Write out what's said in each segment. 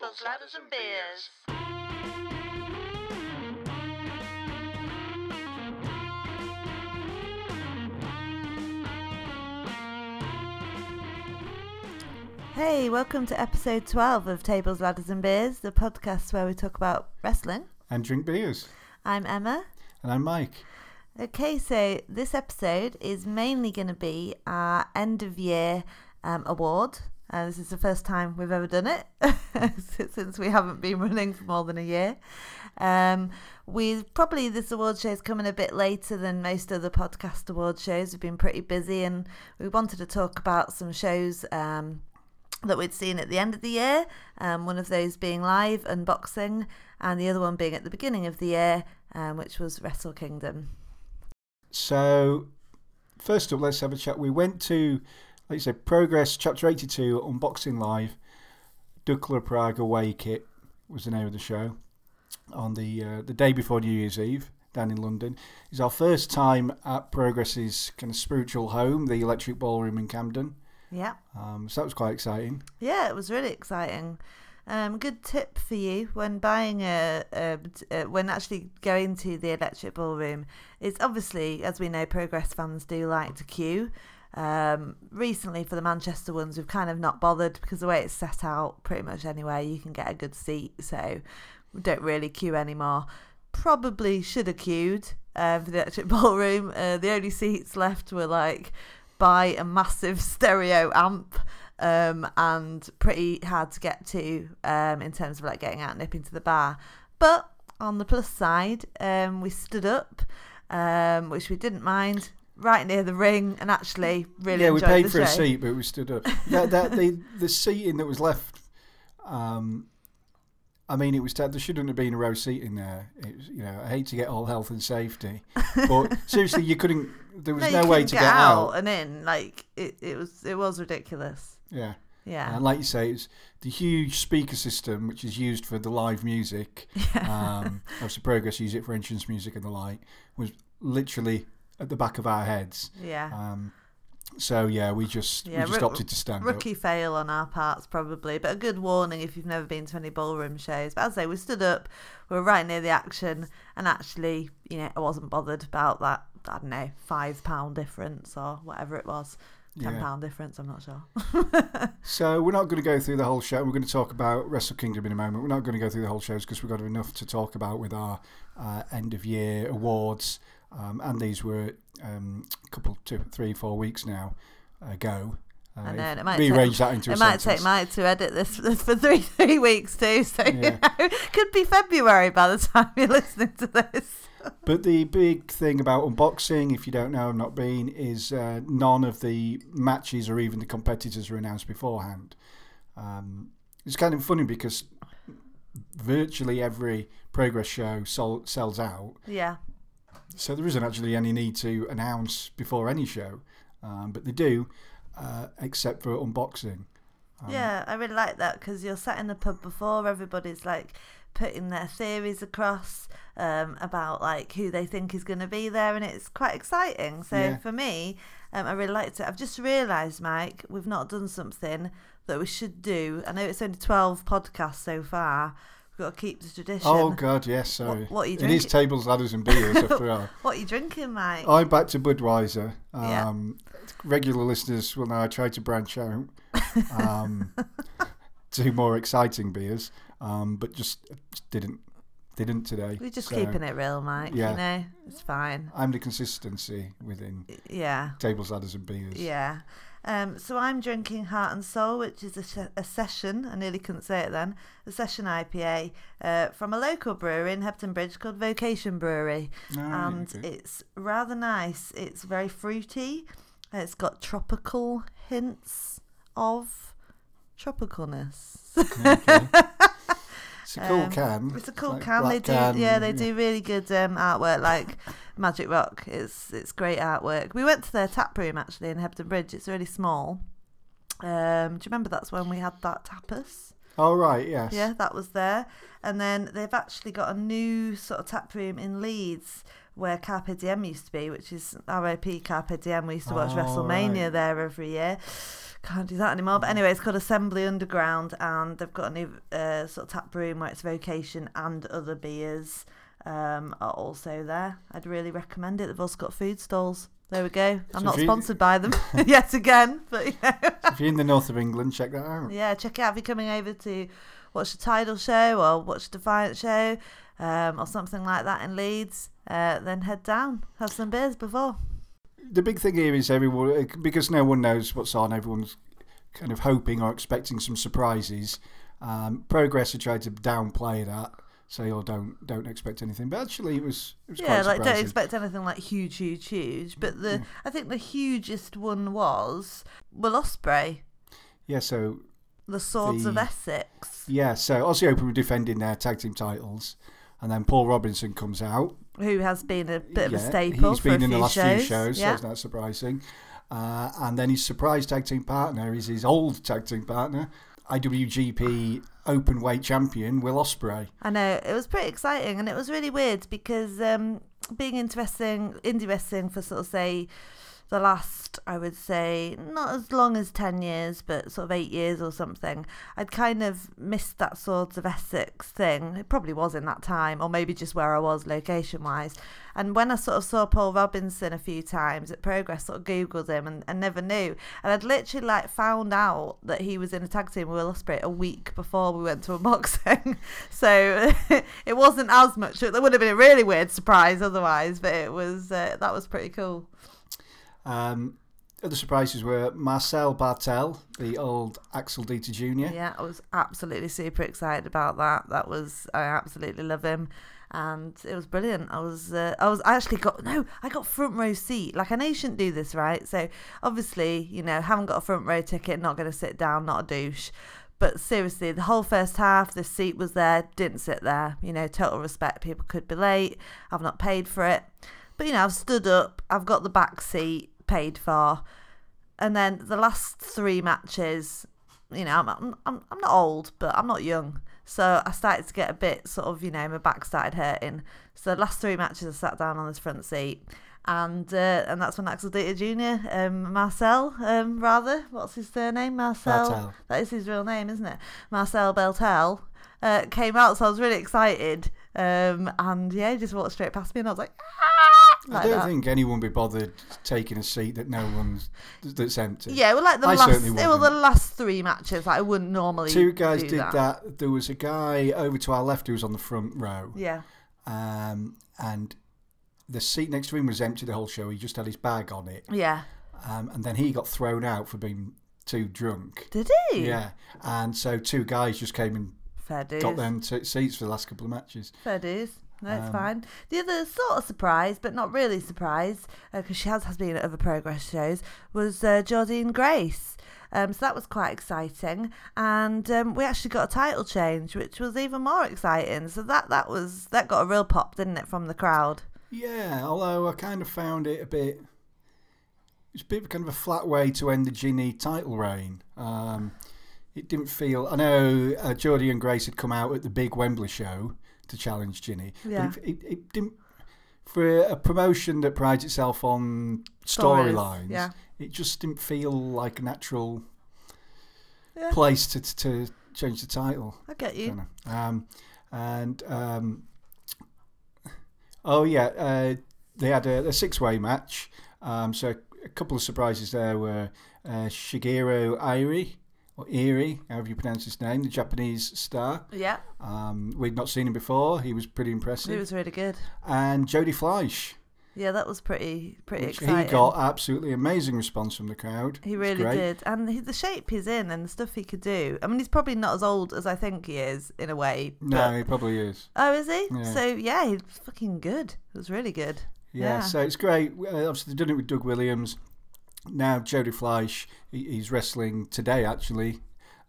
Tables, Ladders and Beers. Hey, welcome to episode 12 of Tables, Ladders and Beers, the podcast where we talk about wrestling. And drink beers. I'm Emma. And I'm Mike. Okay, so this episode is mainly going to be our end of year award. This is the first time we've ever done it since we haven't been running for more than a year. This award show is coming a bit later than most other podcast award shows. We've been pretty busy and we wanted to talk about some shows that we'd seen at the end of the year. One of those being live, Unboxing, and the other one being at the beginning of the year, which was Wrestle Kingdom. So first up, let's have a chat. We went to, like you said, Progress, Chapter 82, Unboxing Live. Dukla Prague Away Kit was the name of the show on the day before New Year's Eve down in London. It's our first time at Progress's kind of spiritual home, the Electric Ballroom in Camden. Yeah. So that was quite exciting. Yeah, it was really exciting. Good tip for you when buying when actually going to the Electric Ballroom is obviously, as we know, Progress fans do like to queue. Recently for the Manchester ones we've kind of not bothered because the way it's set out, pretty much anywhere you can get a good seat, so we don't really queue anymore. Probably should have queued for the Electric Ballroom. The only seats left were like by a massive stereo amp and pretty hard to get to in terms of like getting out and nipping to the bar. But on the plus side, we stood up, which we didn't mind, right near the ring, and actually really enjoyed the show. Yeah, we paid for a seat, but we stood up. The seating that was left, it was there shouldn't have been a row seating there. It was, I hate to get all health and safety, but seriously, you couldn't. There was no way to get out and in. Like it was ridiculous. Yeah, yeah. And like you say, it's the huge speaker system which is used for the live music. Yeah. Obviously, Progress use it for entrance music and the like. Was literally at the back of our heads. Yeah. We just opted to stand up. Rookie fail on our parts, probably, but a good warning if you've never been to any ballroom shows. But as I say, we stood up, we were right near the action, and actually, I wasn't bothered about that, I don't know, £5 difference or whatever it was. £10 difference, I'm not sure. So we're not going to go through the whole show. We're going to talk about Wrestle Kingdom in a moment. We're not going to go through the whole shows because we've got enough to talk about with our end of year awards. And these were a couple, 2, 3, 4 weeks now ago. And it might rearrange that into a sentence. It might take Mike to edit this for three weeks too, so could be February by the time you're listening to this. But the big thing about Unboxing, if you don't know, I've not been, is none of the matches or even the competitors were announced beforehand. It's kind of funny because virtually every Progress show sells out. Yeah. So there isn't actually any need to announce before any show, but they do, except for Unboxing. I really like that because you're sat in the pub before, everybody's like putting their theories across about like who they think is going to be there, and it's quite exciting. So for me, I really liked it. I've just realised, Mike, we've not done something that we should do. I know it's only 12 podcasts so far. Got to keep the tradition. Oh God, yes. Sorry. What are you drinking? It is Tables, Ladders and Beers after all. What are you drinking, Mike? I'm back to Budweiser. Regular listeners will know I try to branch out to more exciting beers, but just didn't today. We're just keeping it real, Mike. Yeah. It's fine. I'm the consistency within Tables, Ladders and Beers. Yeah. So I'm drinking Heart and Soul, which is a session, I nearly couldn't say it then, a session IPA from a local brewery in Hebden Bridge called Vocation Brewery. It's rather nice. It's very fruity. It's got tropical hints of tropicalness. Okay. It's a cool can. It's a cool can. They do really good artwork, like Magic Rock. It's great artwork. We went to their tap room actually in Hebden Bridge. It's really small. Do you remember that's when we had that tapas? Oh right, yes. Yeah, that was there. And then they've actually got a new sort of tap room in Leeds, where Carpe Diem used to be, which is RIP Carpe Diem. We used to watch WrestleMania there every year. Can't do that anymore. But anyway, it's called Assembly Underground, and they've got a new sort of tap room where it's vocation and other beers are also there. I'd really recommend it. They've also got food stalls. There we go. I'm not sponsored by them yet again, but yeah. So if you're in the north of England, check that out. Yeah, check it out. If you're coming over to watch the Tidal show or watch the Defiant show or something like that in Leeds, then head down, have some beers before. The big thing here is everyone, because no one knows what's on, everyone's kind of hoping or expecting some surprises. Progress have tried to downplay that. Say, or don't expect anything. But actually, it was quite surprising. Don't expect anything like huge. But I think the hugest one was Will Ospreay. Yeah, so the Swords of Essex. Yeah, so Aussie Open were defending their tag team titles, and then Paul Robinson comes out, who has been a bit of a staple. He's been in the last few shows, so it's not surprising. And then his surprise tag team partner is his old tag team partner, IWGP. Open weight champion Will Ospreay. I know, it was pretty exciting, and it was really weird because being into wrestling, indie wrestling for sort of say the last, I would say not as long as 10 years but sort of 8 years or something, I'd kind of missed that Swords of Essex thing. It probably was in that time, or maybe just where I was location wise. And when I sort of saw Paul Robinson a few times at Progress, sort of googled him and never knew, and I'd literally like found out that he was in a tag team with Will Ospreay a week before we went to Unboxing. So it wasn't as much, there would have been a really weird surprise otherwise, but it was that was pretty cool. Other surprises were Marcel Barthel, the old Axel Dieter Jr. Yeah, I was absolutely super excited about that. I absolutely love him, and it was brilliant. I got front row seat. Like, I know you shouldn't do this, right? So obviously, you know, haven't got a front row ticket, not going to sit down, not a douche. But seriously, the whole first half, the seat was there, didn't sit there. You know, total respect. People could be late. I've not paid for it. But, you know, I've stood up. I've got the back seat paid for, and then the last 3 matches, you know, I'm not old, but I'm not young, so I started to get a bit sort of, you know, my back started hurting. So the last 3 matches, I sat down on this front seat, and that's when Axel Dieter Jr., what's his surname? Marcel Barthel. That is his real name, isn't it? Marcel Barthel came out, so I was really excited, and yeah, he just walked straight past me, and I was like, ah! Like I don't think anyone would be bothered taking a seat that's empty. Yeah, well, like the last 3 matches, like I wouldn't normally. 2 guys did that. There was a guy over to our left who was on the front row. Yeah. And the seat next to him was empty the whole show. He just had his bag on it. Yeah. And then he got thrown out for being too drunk. Did he? Yeah. And so 2 guys just came and got them seats for the last couple of matches. Fair dues. No, it's fine. The other sort of surprise, but not really surprise, because she has been at other Progress shows, was Jordynne Grace. So that was quite exciting. And we actually got a title change, which was even more exciting. So that got a real pop, didn't it, from the crowd? Yeah, although I kind of found it kind of a flat way to end the Ginny title reign. It didn't feel... I know Jordynne Grace had come out at the big Wembley show to challenge Ginny. Yeah. But it didn't, for a promotion that prides itself on storylines, yeah, it just didn't feel like a natural place to change the title. I get you. I don't know. They had a 6-way match. So a couple of surprises there were Shigeru Airi, or Eerie, however you pronounce his name, the Japanese star. Yeah. We'd not seen him before. He was pretty impressive. He was really good. And Jody Fleisch. Yeah, that was pretty exciting. He got absolutely amazing response from the crowd. He really did. And the shape he's in and the stuff he could do. I mean, he's probably not as old as I think he is, in a way. No, he probably is. Oh, is he? Yeah. So, yeah, he's fucking good. It was really good. Yeah, so it's great. Obviously, they've done it with Doug Williams. Now Jody Fleisch, he's wrestling today actually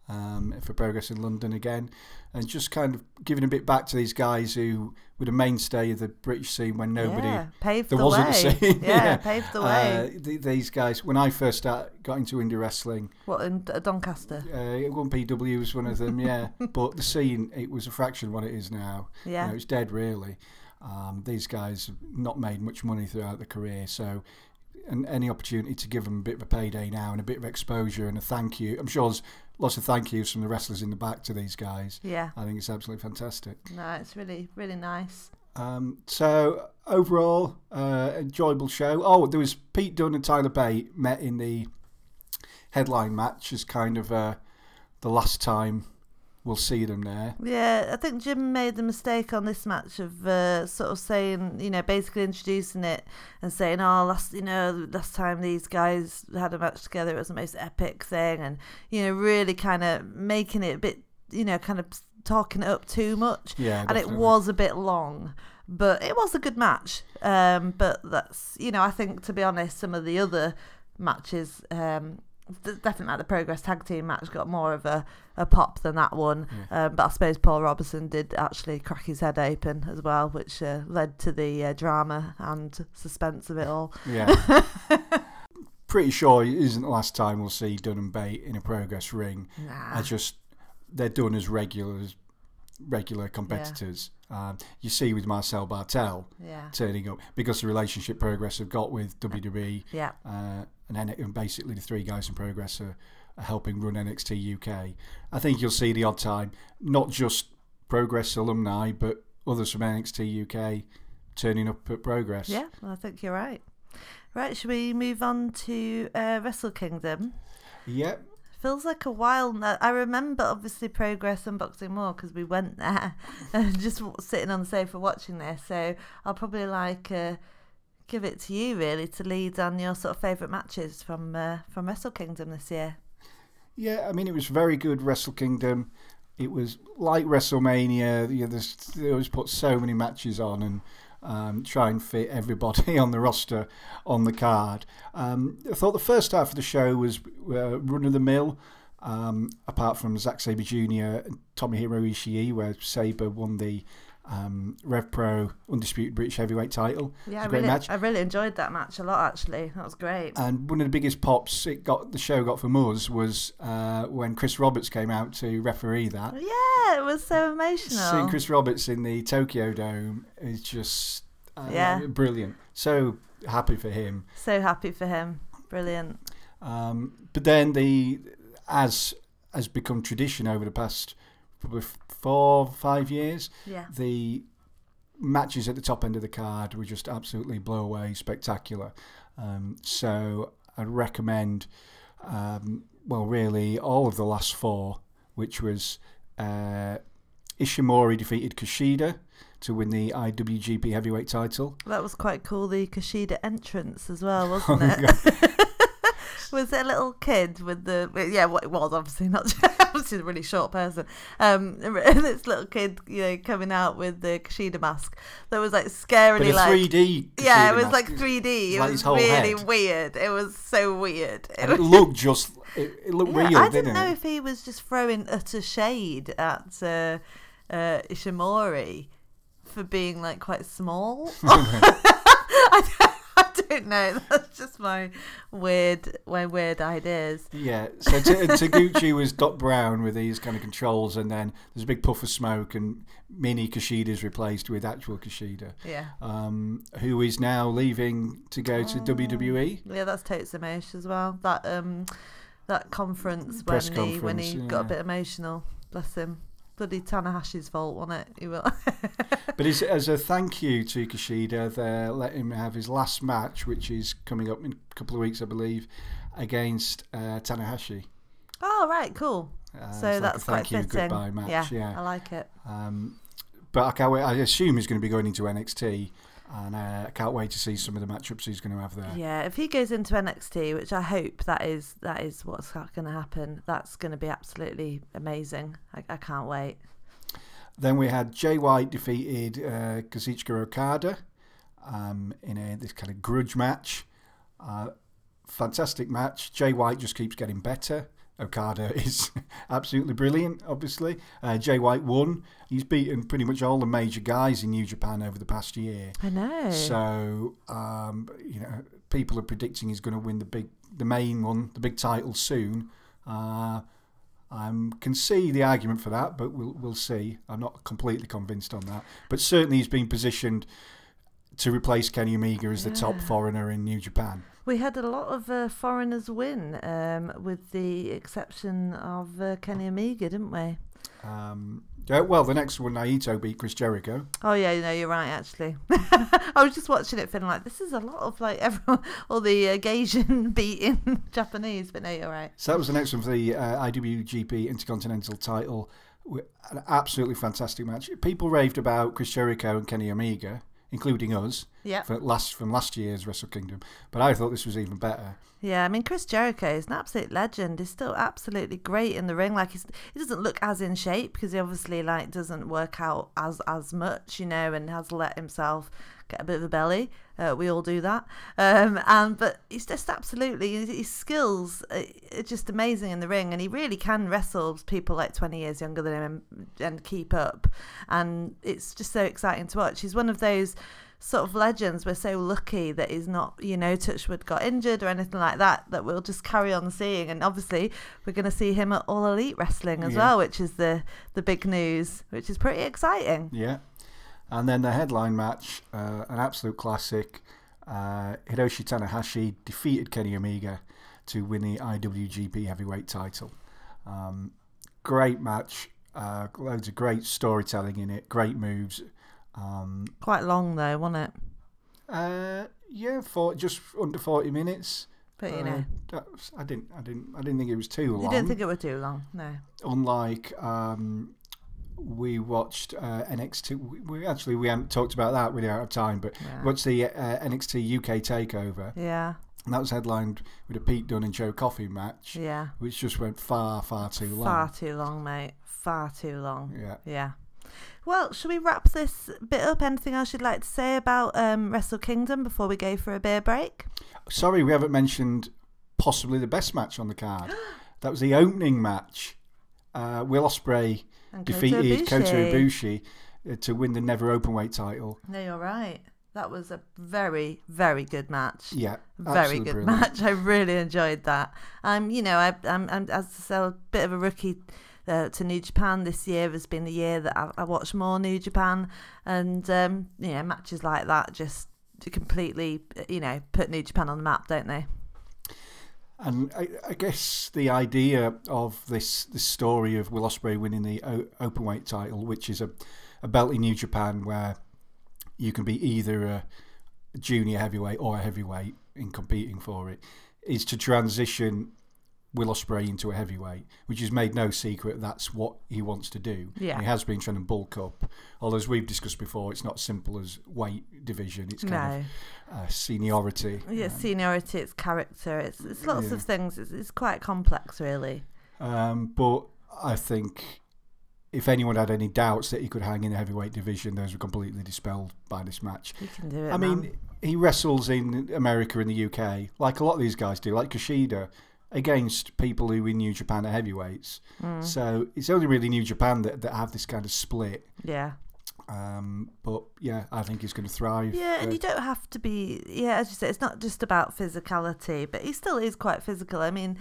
for Progress in London again, and just kind of giving a bit back to these guys who were the mainstay of the British scene when nobody paved there the wasn't way. A scene. Yeah, paved the way. These guys, when I first got into indie wrestling, what in Doncaster? 1PW was one of them, yeah. But the scene, it was a fraction of what it is now. Yeah, you know, it's dead really. These guys have not made much money throughout their career, so any opportunity to give them a bit of a payday now and a bit of exposure and a thank you. I'm sure there's lots of thank yous from the wrestlers in the back to these guys. Yeah. I think it's absolutely fantastic. No, it's really, really nice. So overall, enjoyable show. Oh, there was Pete Dunne and Tyler Bate met in the headline match as kind of the last time we'll see them there. Yeah, I think Jim made the mistake on this match of sort of saying, you know, basically introducing it and saying, oh, last time these guys had a match together, it was the most epic thing, and, you know, really kind of making it a bit, you know, kind of talking it up too much. Yeah, and it was a bit long, but it was a good match. But that's, you know, I think, to be honest, some of the other matches, definitely like the Progress tag team match got more of a pop than that one. Yeah. But I suppose Paul Robinson did actually crack his head open as well, which led to the drama and suspense of it all. Yeah. Pretty sure it isn't the last time we'll see Dunne and Bate in a Progress ring. Nah. They're done as regular competitors. Yeah. You see with Marcel Barthel turning up, because the relationship Progress have got with WWE, and basically the three guys in Progress are helping run NXT UK. I think you'll see the odd time, not just Progress alumni, but others from NXT UK turning up at Progress. Yeah, well, I think you're right. Right, should we move on to Wrestle Kingdom? Yep. Feels like a while now. I remember, obviously, Progress Unboxing more because we went there and just sitting on the sofa watching this. So I'll probably give it to you, really, to lead on your sort of favourite matches from Wrestle Kingdom this year. Yeah, I mean, it was very good, Wrestle Kingdom. It was like WrestleMania. You know, they always put so many matches on and try and fit everybody on the roster on the card. I thought the first half of the show was run-of-the-mill, apart from Zack Sabre Jr. and Tomohiro Ishii, where Sabre won the Rev Pro Undisputed British Heavyweight title. Yeah, I really enjoyed that match a lot, actually. That was great. And one of the biggest pops the show got from us was when Chris Roberts came out to referee that. Yeah, it was so emotional. Seeing Chris Roberts in the Tokyo Dome is just brilliant. So happy for him. Brilliant. But then as has become tradition over the past probably 4 or 5 years, the matches at the top end of the card were just absolutely blow away spectacular. So I'd recommend really all of the last four, which was Ishimori defeated Kushida to win the IWGP heavyweight title. That was quite cool, the Kushida entrance as well, wasn't it? Was it a little kid with it was obviously not. Obviously, a really short person. This little kid, you know, coming out with the Kushida mask that was like scarily like 3D. Yeah, it was like 3D. It was really weird. It was so weird. And it looked just. It looked real. I didn't know if he was just throwing utter shade at Ishimori for being like quite small. No, that's just my weird ideas. Yeah, so Taguchi was Doc Brown with these kind of controls, and then there's a big puff of smoke, and mini Kushida's replaced with actual Kushida, who is now leaving to go to WWE. Yeah, that's Totsumosh as well. That that conference when he got a bit emotional, bless him. Bloody Tanahashi's fault, wasn't it? But as a thank you to Kushida, they let him have his last match, which is coming up in a couple of weeks, I believe, against Tanahashi. Oh, right, cool. So that's quite fitting. Goodbye match. Yeah, I like it. But I can't wait. I assume he's going to be going into NXT. And I can't wait to see some of the matchups he's going to have there. Yeah, if he goes into NXT, which I hope that is what's going to happen, that's going to be absolutely amazing. I can't wait. Then we had Jay White defeated Kazuchika Okada in this kind of grudge match. Fantastic match. Jay White just keeps getting better. Okada is absolutely brilliant, obviously. Jay White won. He's beaten pretty much all the major guys in New Japan over the past year. I know. So, you know, people are predicting he's going to win the main one, the big title soon. I can see the argument for that, but we'll see. I'm not completely convinced on that. But certainly he's been positioned to replace Kenny Omega as the top foreigner in New Japan. We had a lot of foreigners win, with the exception of Kenny Omega, didn't we? Well, the next one, Naito beat Chris Jericho. Oh, yeah, you know, you're right, actually. I was just watching it feeling like, this is a lot of, like, everyone, all the Gaijin beating Japanese, but no, you're right. So that was the next one for the IWGP Intercontinental title. An absolutely fantastic match. People raved about Chris Jericho and Kenny Omega, including us, from last year's Wrestle Kingdom. But I thought this was even better. Yeah, I mean, Chris Jericho is an absolute legend. He's still absolutely great in the ring. Like, he doesn't look as in shape because he obviously, like, doesn't work out as much, you know, and has let himself get a bit of a belly. We all do that. But he's just absolutely, his skills are just amazing in the ring, and he really can wrestle people like 20 years younger than him and keep up. And it's just so exciting to watch. He's one of those sort of legends. We're so lucky that he's not, you know, touchwood got injured or anything like that, that we'll just carry on seeing. And obviously we're going to see him at All Elite Wrestling as well, which is the big news, which is pretty exciting. Yeah. And then the headline match, an absolute classic. Hiroshi Tanahashi defeated Kenny Omega to win the IWGP Heavyweight title. Great match. Loads of great storytelling in it. Great moves. Quite long though, wasn't it? Just under 40 minutes. But you know, I didn't think it was too long. You didn't think it was too long, no. Unlike we watched NXT. We haven't talked about that. We're out of time, but watched the NXT UK takeover. Yeah. And that was headlined with a Pete Dunne and Joe Coffey match. Yeah. Which just went far too long. Far too long, mate. Far too long. Yeah. Well, should we wrap this bit up? Anything else you'd like to say about Wrestle Kingdom before we go for a beer break? Sorry, we haven't mentioned possibly the best match on the card. That was the opening match. Will Ospreay defeated Kota Ibushi to win the Never Openweight title. No, you're right. That was a very, very good match. Yeah, very good brilliant. Match. I really enjoyed that. You know, I'm as I said, a bit of a rookie to New Japan. This year has been the year that I watch more New Japan, and you know, matches like that just completely, you know, put New Japan on the map, don't they? And I guess the idea of this story of Will Ospreay winning the Openweight title, which is a belt in New Japan where you can be either a junior heavyweight or a heavyweight in competing for it, is to transition Will Ospreay into a heavyweight, which has made no secret that's what he wants to do. Yeah. And he has been trying to bulk up. Although, as we've discussed before, it's not simple as weight division. It's kind of seniority. Yeah, seniority, it's character, it's lots of things. It's quite complex, really. But I think if anyone had any doubts that he could hang in the heavyweight division, those were completely dispelled by this match. He can do it, I mean, he wrestles in America and the UK, like a lot of these guys do, like Kushida, against people who in New Japan are heavyweights. So it's only really New Japan that have this kind of split. But yeah, I think he's going to thrive. And you don't have to be, as you say, it's not just about physicality, but he still is quite physical. I mean,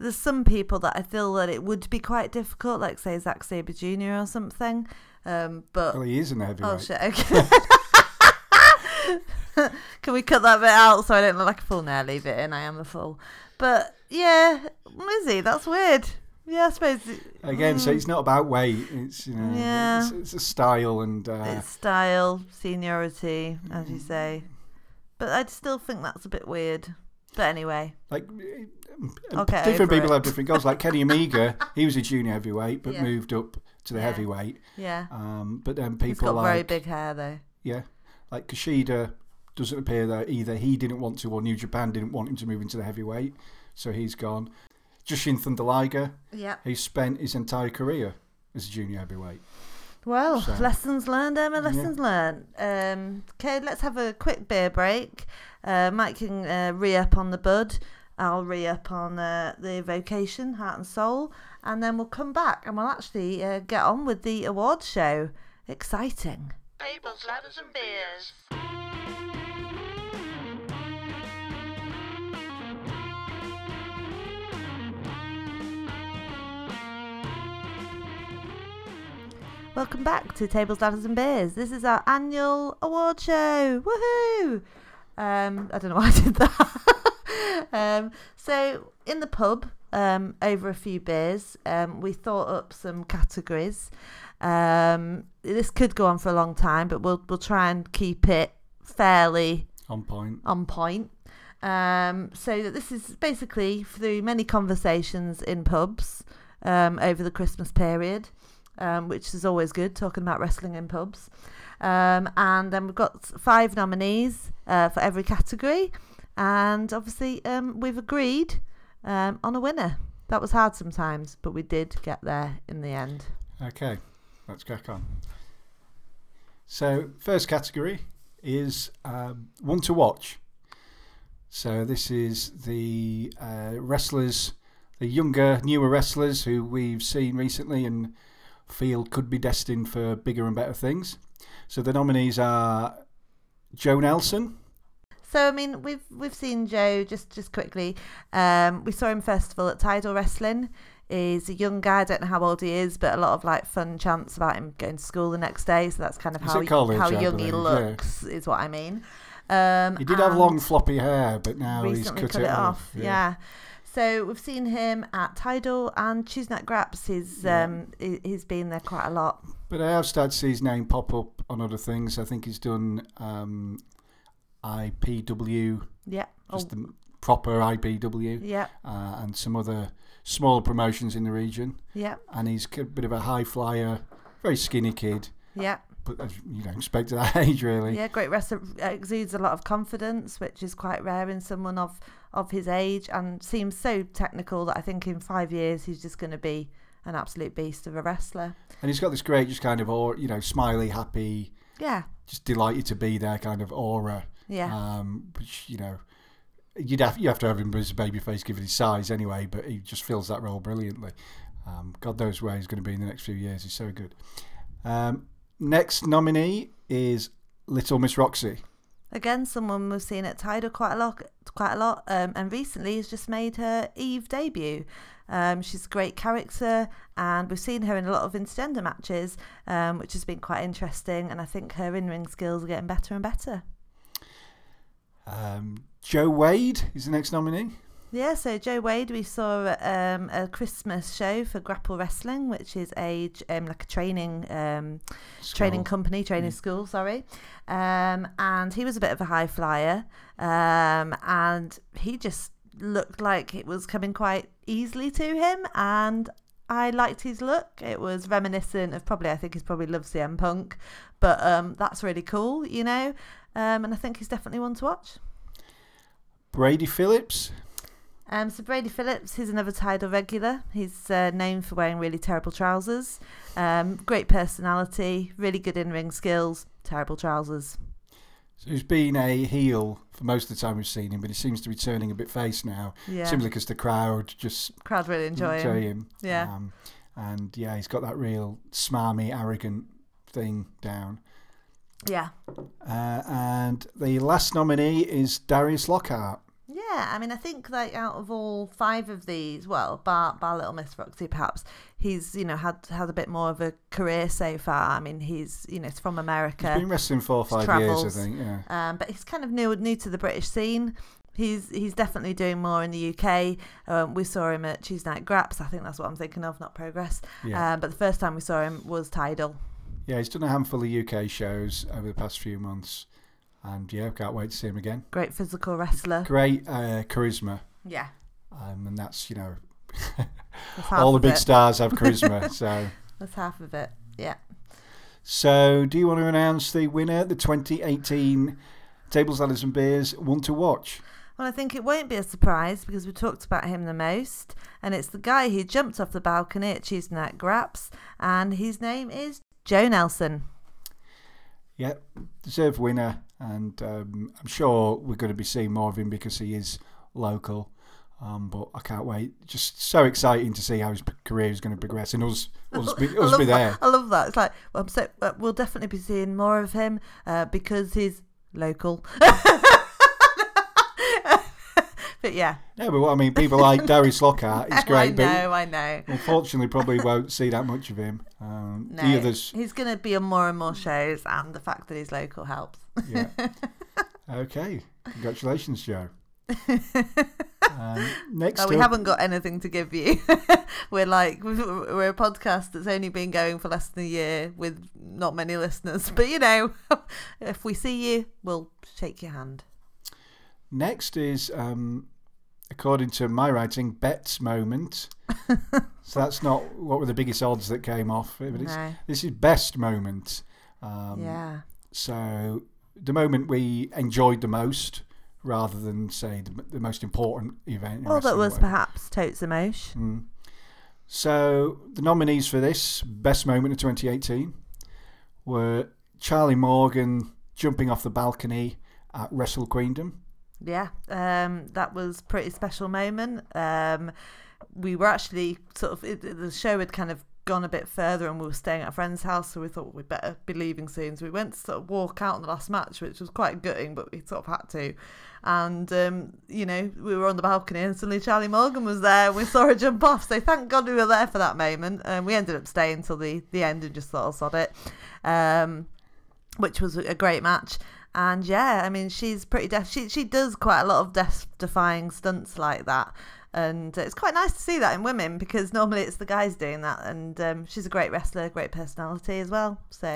there's some people that I feel that it would be quite difficult, like say Zack Sabre Jr or something, but well, he is in the heavyweight. Oh shit, okay. Can we cut that bit out so I don't look like a fool? No, leave it in. I am a fool. But yeah, is he? That's weird. Yeah, I suppose. So it's not about weight. It's, you know, it's a style and it's style, seniority, as you say. But I still think that's a bit weird. But anyway, like different people have different goals. Like Kenny Omega, he was a junior heavyweight but moved up to the heavyweight. Yeah. But then people he's got very big hair though. Yeah. Like Kushida, doesn't appear that either he didn't want to or New Japan didn't want him to move into the heavyweight, so he's gone. Jushin Thunder Liger, he spent his entire career as a junior heavyweight. Well, lessons learned, Emma, learned. Okay, let's have a quick beer break. Mike can re-up on the Bud. I'll re-up on the Vocation, Heart and Soul, and then we'll come back and we'll actually get on with the award show. Exciting. Tables, Ladders and Beers. Welcome back to Tables, Ladders and Beers. This is our annual award show. Woohoo! I don't know why I did that. So in the pub, over a few beers, we thought up some categories. This could go on for a long time, but we'll try and keep it fairly on point. So this is basically through many conversations in pubs over the Christmas period, which is always good, talking about wrestling in pubs. And then we've got 5 nominees for every category. And obviously we've agreed on a winner. That was hard sometimes, but we did get there in the end. Okay, let's crack on. So first category is one to watch. So this is the wrestlers, the younger, newer wrestlers who we've seen recently and feel could be destined for bigger and better things. So the nominees are Joe Nelson. So I mean, we've seen Joe just quickly. We saw him first of all at Tidal Wrestling. He's a young guy. I don't know how old he is, but a lot of like fun chants about him going to school the next day. So that's kind of how young he looks, is what I mean. He did have long floppy hair, but now he's cut it off. Yeah. So we've seen him at Tidal and Tuesday Night Graps. He's been there quite a lot. But I have started to see his name pop up on other things. I think he's done IPW. Yeah. The proper IPW. Yeah. And some other small promotions in the region. Yeah. And he's a bit of a high flyer, very skinny kid. Yeah. But you don't expect at that age, really. Yeah, great wrestler, exudes a lot of confidence, which is quite rare in someone of his age, and seems so technical that I think in 5 years he's just going to be an absolute beast of a wrestler. And he's got this great, just kind of aura, smiley, happy, yeah, just delighted to be there kind of aura. Yeah, which you have to have him as a babyface given his size anyway, but he just fills that role brilliantly. God knows where he's going to be in the next few years. He's so good. Next nominee is Little Miss Roxy. Again, someone we've seen at Tidal quite a lot, and recently has just made her Eve debut. She's a great character, and we've seen her in a lot of intergender matches, which has been quite interesting. And I think her in-ring skills are getting better and better. Joe Wade is the next nominee. Yeah, so Joe Wade, we saw a Christmas show for Grapple Wrestling, which is like a training school. And he was a bit of a high flyer, and he just looked like it was coming quite easily to him, and I liked his look. It was reminiscent of I think he loves CM Punk, but that's really cool, and I think he's definitely one to watch. Brady Phillips. So Brady Phillips, he's another Tidal regular. He's known for wearing really terrible trousers. Great personality, really good in-ring skills, terrible trousers. So he's been a heel for most of the time we've seen him, but he seems to be turning a bit face now. Yeah. Simply because the crowd really enjoy him. Yeah. And yeah, he's got that real smarmy, arrogant thing down. Yeah. And the last nominee is Darius Lockhart. Yeah, I mean, I think like out of all 5 of these, well, bar Little Miss Roxy, perhaps he's had a bit more of a career so far. I mean, he's it's from America. He's been wrestling 4 or 5 years, I think. Yeah. But he's kind of new to the British scene. He's definitely doing more in the UK. We saw him at Tuesday Night Graps. I think that's what I'm thinking of, not Progress. Yeah. But the first time we saw him was Tidal. Yeah, he's done a handful of UK shows over the past few months. And yeah, can't wait to see him again. Great physical wrestler. Great charisma. Yeah. And that's, that's all the big stars have charisma. So that's half of it, yeah. So do you want to announce the winner, the 2018 Tables, Ladders and Beers One to Watch? Well, I think it won't be a surprise because we talked about him the most. And it's the guy who jumped off the balcony at Tuesday Night Graps. And his name is Joe Nelson. Yeah, deserved winner, and I'm sure we're going to be seeing more of him because he is local, but I can't wait. Just so exciting to see how his career is going to progress, and us be there. That. I love that. It's like, we'll definitely be seeing more of him because he's local. But yeah. Yeah, but I mean, people like Darius Lockhart, it's great. I know. Unfortunately, probably won't see that much of him. No, the others. He's going to be on more and more shows, and the fact that he's local helps. Yeah. Okay. Congratulations, Joe. Next we haven't got anything to give you. We're a podcast that's only been going for less than a year with not many listeners, but you know, if we see you, we'll shake your hand. Next is according to my writing, Bet's moment. So that's not what were the biggest odds that came off, but it's, no. This is best moment. So the moment we enjoyed the most, rather than, say, the most important event. Well, that was perhaps Totes Emosh. Mm. So the nominees for this best moment of 2018 were Charlie Morgan jumping off the balcony at Wrestle Queendom. Yeah, that was a pretty special moment. We were actually the show had kind of gone a bit further and we were staying at a friend's house, so we thought we'd better be leaving soon, so we went to sort of walk out on the last match, which was quite gutting, but we sort of had to. And you know, we were on the balcony and suddenly Charlie Morgan was there and we saw her jump off, so thank God we were there for that moment. And we ended up staying till the end and just sort of sod it, which was a great match. And yeah, I mean, she's pretty death, she does quite a lot of death defying stunts like that. And it's quite nice to see that in women, because normally it's the guys doing that. And she's a great wrestler, great personality as well. So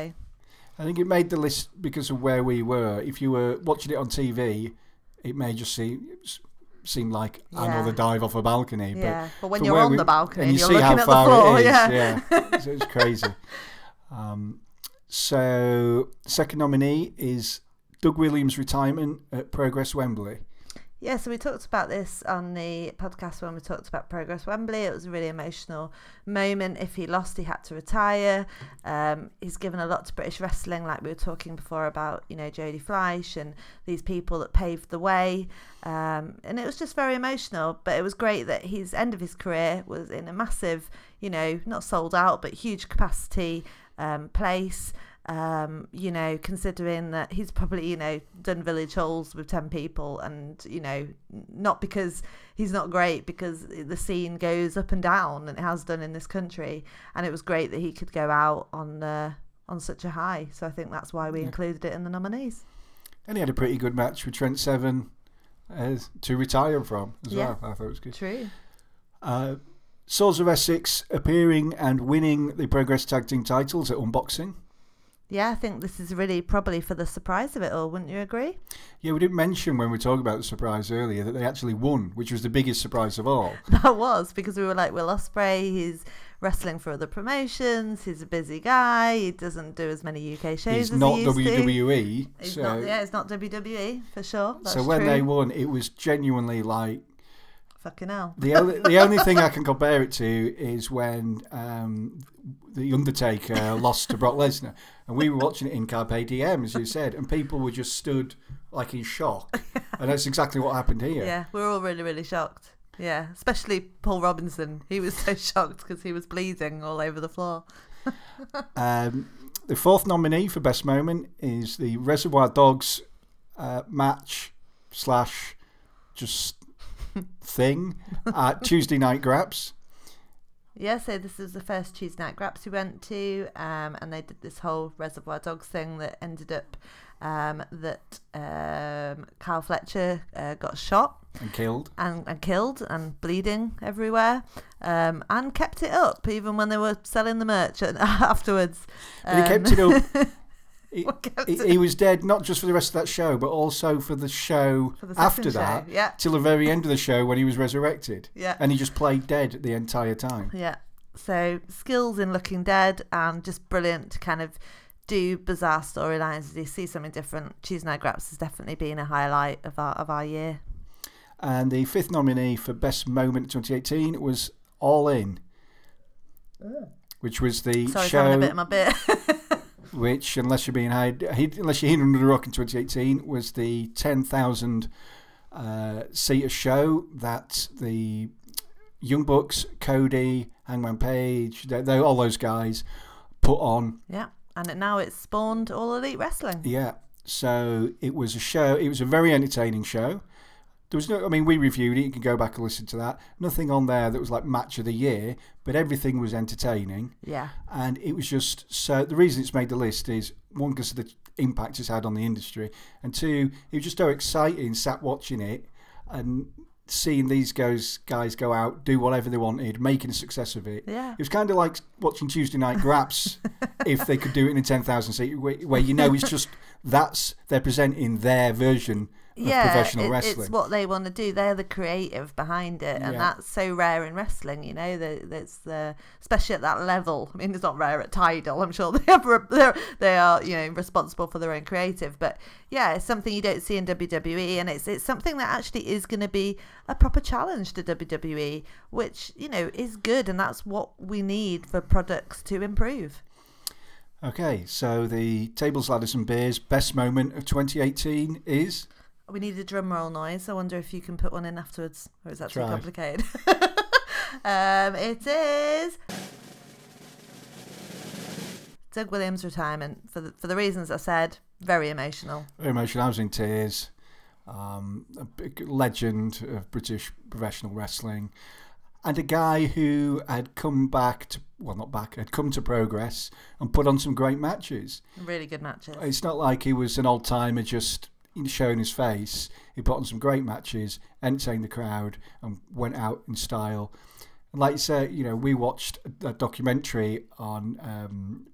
I think it made the list because of where we were. If you were watching it on TV, it may just seem like another dive off a balcony. Yeah, but when you're on the balcony and you see how far it is. Yeah. So it's crazy. So second nominee is Doug Williams' retirement at Progress Wembley. Yeah, so we talked about this on the podcast when we talked about Progress Wembley. It was a really emotional moment. If he lost, he had to retire. He's given a lot to British wrestling, like we were talking before about, you know, Jody Fleisch and these people that paved the way. And it was just very emotional. But it was great that his end of his career was in a massive, you know, not sold out, but huge capacity place. You know, considering that he's probably, you know, done village halls with 10 people, and, you know, not because he's not great, because the scene goes up and down, and it has done in this country. And it was great that he could go out on such a high. So I think that's why we included it in the nominees. And he had a pretty good match with Trent Seven to retire from as well. I thought it was good. True. Swords of Essex appearing and winning the Progress Tag Team titles at Unboxing. Yeah, I think this is really probably for the surprise of it all, wouldn't you agree? Yeah, we didn't mention when we were talking about the surprise earlier that they actually won, which was the biggest surprise of all. That was, because we were like, Will Ospreay, he's wrestling for other promotions, he's a busy guy, he doesn't do as many UK shows as he used to. It's not WWE, for sure. That's so when true. They won, it was genuinely like... Fucking hell. The only thing I can compare it to is when The Undertaker lost to Brock Lesnar. And we were watching it in Carpe Diem, as you said, and people were just stood like in shock. And that's exactly what happened here. Yeah, we were all really, really shocked. Yeah, especially Paul Robinson. He was so shocked because he was bleeding all over the floor. The fourth nominee for best moment is the Reservoir Dogs match / just... thing at Tuesday Night Graps. Yeah, so this was the first Tuesday Night Graps we went to, and they did this whole Reservoir Dogs thing that ended up that Kyle Fletcher got shot and killed and bleeding everywhere, and kept it up even when they were selling the merch afterwards. But he kept it up. He was dead not just for the rest of that show, but also for the show after that, till the very end of the show when he was resurrected. Yeah. And he just played dead the entire time. Yeah. So skills in looking dead, and just brilliant to kind of do bizarre storylines. You see something different. Tuesday Night Graps has definitely been a highlight of our year. And the fifth nominee for best moment 2018 was All In, which was the show. I'm having a bit of my bit. Which, unless you're hidden under the rock in 2018, was the 10,000 seater show that the Young Bucks, Cody, Hangman Page, they all those guys put on. Yeah, and now it's spawned All Elite Wrestling. Yeah, so it was a show. It was a very entertaining show. There was no, I mean, we reviewed it. You can go back and listen to that. Nothing on there that was like match of the year, but everything was entertaining. Yeah. And it was just, so the reason it's made the list is, one, because of the impact it's had on the industry, and two, it was just so exciting sat watching it and seeing these guys go out, do whatever they wanted, making a success of it. Yeah. It was kind of like watching Tuesday Night Graps if they could do it in a 10,000 seat where you know it's just, that's, they're presenting their version of professional wrestling. It's what they want to do. They're the creative behind it, and that's so rare in wrestling. You know, that's especially at that level. I mean, it's not rare at Tidal. I'm sure they are, you know, responsible for their own creative. But yeah, it's something you don't see in WWE, and it's something that actually is going to be a proper challenge to WWE, which, you know, is good, and that's what we need for products to improve. Okay, so the Tables, Ladders and Beers best moment of 2018 is. We need a drum roll noise. I wonder if you can put one in afterwards, or is that too complicated? It is Doug Williams' retirement, for the reasons I said. Very emotional. Very emotional. I was in tears. A big legend of British professional wrestling, and a guy who had come back to, well, not back, had come to Progress and put on some great matches. Really good matches. It's not like he was an old timer just showing his face. He put on some great matches, entertained the crowd, and went out in style. And like you say, you know, we watched a documentary on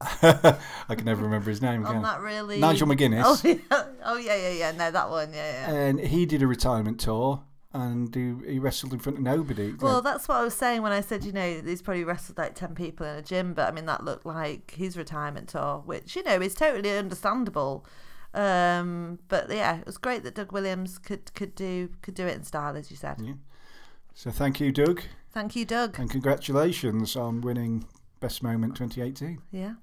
I can never remember his name again. That really Nigel McGuinness. Oh yeah. No, that one. Yeah. And he did a retirement tour. And he wrestled in front of nobody. Well, that's what I was saying when I said, you know, he's probably wrestled like 10 people in a gym. But, I mean, that looked like his retirement tour, which, you know, is totally understandable. But, yeah, it was great that Doug Williams could do it in style, as you said. Yeah. So thank you, Doug. Thank you, Doug. And congratulations on winning Best Moment 2018. Yeah.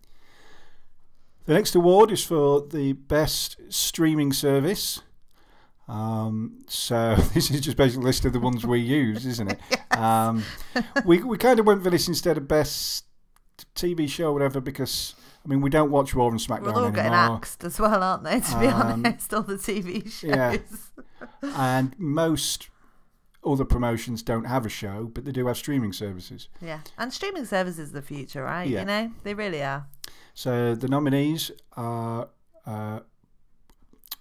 The next award is for the Best Streaming Service. So this is just basically a list of the ones we use, isn't it? Yes. We kind of went for this instead of best TV show or whatever, because, I mean, we don't watch Raw and SmackDown anymore. We're all getting axed as well, aren't they, to be honest, all the TV shows. Yeah. And most other promotions don't have a show, but they do have streaming services. Yeah, and streaming services are the future, right? Yeah. You know, they really are. So the nominees are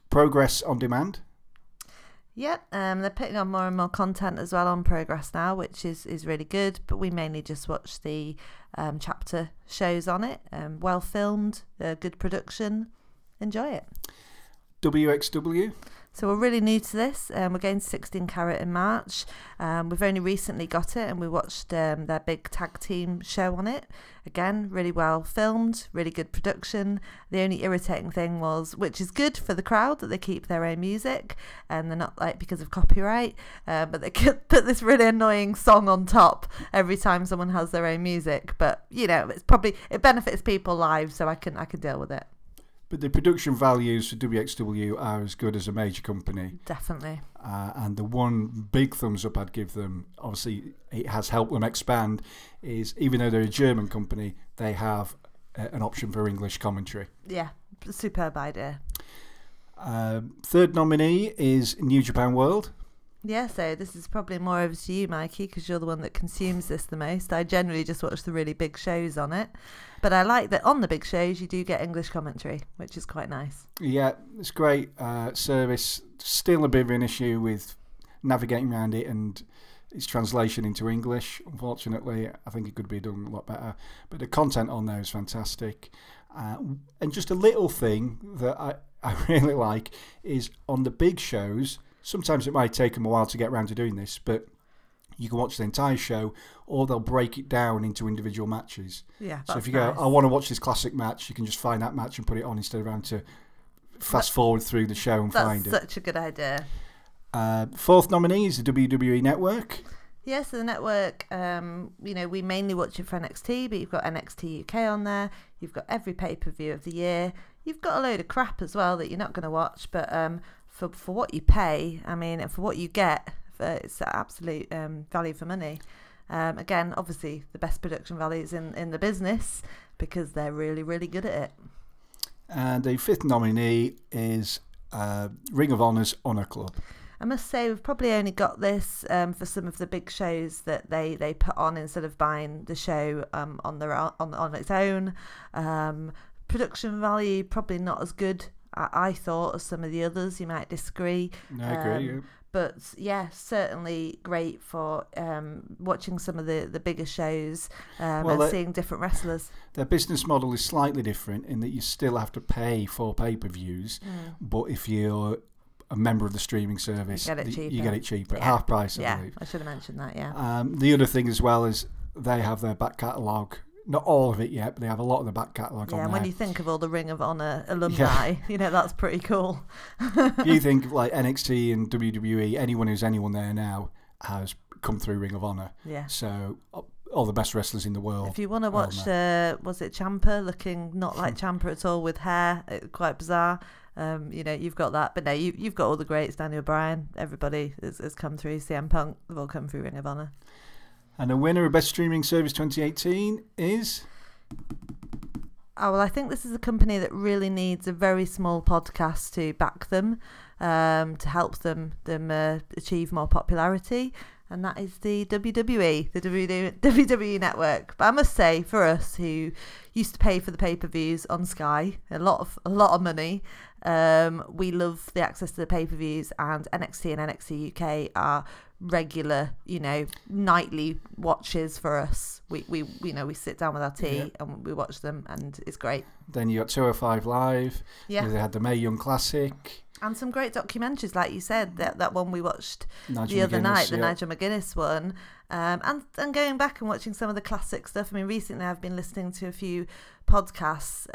Progress On Demand. Yeah, they're putting on more and more content as well on Progress now, which is really good. But we mainly just watch the chapter shows on it. Well filmed, good production. Enjoy it. WXW. So we're really new to this. We're going to 16 Carat in March. We've only recently got it, and we watched their big tag team show on it. Again, really well filmed, really good production. The only irritating thing was, which is good for the crowd, that they keep their own music and they're not like, because of copyright, but they could put this really annoying song on top every time someone has their own music. But, you know, it benefits people live, so I can deal with it. But the production values for WXW are as good as a major company. Definitely. And the one big thumbs up I'd give them, obviously it has helped them expand, is even though they're a German company, they have an option for English commentary. Yeah, superb idea. Third nominee is New Japan World. Yeah, so this is probably more over to you, Mikey, because you're the one that consumes this the most. I generally just watch the really big shows on it. But I like that on the big shows you do get English commentary, which is quite nice. Yeah, it's great service. Still a bit of an issue with navigating around it and its translation into English. Unfortunately, I think it could be done a lot better. But the content on there is fantastic. And just a little thing that I really like is on the big shows. Sometimes it might take them a while to get around to doing this, but you can watch the entire show, or they'll break it down into individual matches. Yeah, so if you go, I want to watch this classic match, you can just find that match and put it on instead of having to fast forward through the show and find it. That's such a good idea. Fourth nominee is the WWE Network. Yeah, so the network, you know, we mainly watch it for NXT, but you've got NXT UK on there. You've got every pay-per-view of the year. You've got a load of crap as well that you're not going to watch, but for what you pay, I mean, and for what you get, it's absolute value for money. Again, obviously, the best production values in the business because they're really, really good at it. And the fifth nominee is Ring of Honor's Honor Club. I must say we've probably only got this for some of the big shows that they put on instead of buying the show on its own. Production value probably not as good, I thought, as some of the others. You might disagree. I agree. Yeah. But yeah, certainly great for watching some of the bigger shows and seeing different wrestlers. Their business model is slightly different in that you still have to pay for pay-per-views, but if you're a member of the streaming service, you get it cheaper at half price, I believe. I should have mentioned that, yeah. The other thing as well is they have their back catalogue. Not all of it yet, but they have a lot of the back catalogue on there. Yeah, when you think of all the Ring of Honor alumni, you know, that's pretty cool. If you think of like NXT and WWE, anyone who's anyone there now has come through Ring of Honor. Yeah. So all the best wrestlers in the world. If you want to watch, was it Ciampa looking not like Ciampa at all with hair, quite bizarre, you know, you've got that. But no, you've got all the greats, Daniel Bryan, everybody has come through, CM Punk, they've all come through Ring of Honor. And the winner of Best Streaming Service 2018 is... Oh, well, I think this is a company that really needs a very small podcast to back them, to help them achieve more popularity. And that is the WWE, the WWE Network. But I must say, for us who used to pay for the pay-per-views on Sky, a lot of money, we love the access to the pay-per-views, and NXT and NXT UK are regular, you know, nightly watches for us. We you know, we sit down with our tea and we watch them, and it's great. Then you got 205 Live. Yeah, they had the Mae Young Classic. And some great documentaries, like you said, that one we watched the other night, the Nigel McGuinness one. And going back and watching some of the classic stuff. I mean, recently I've been listening to a few podcasts,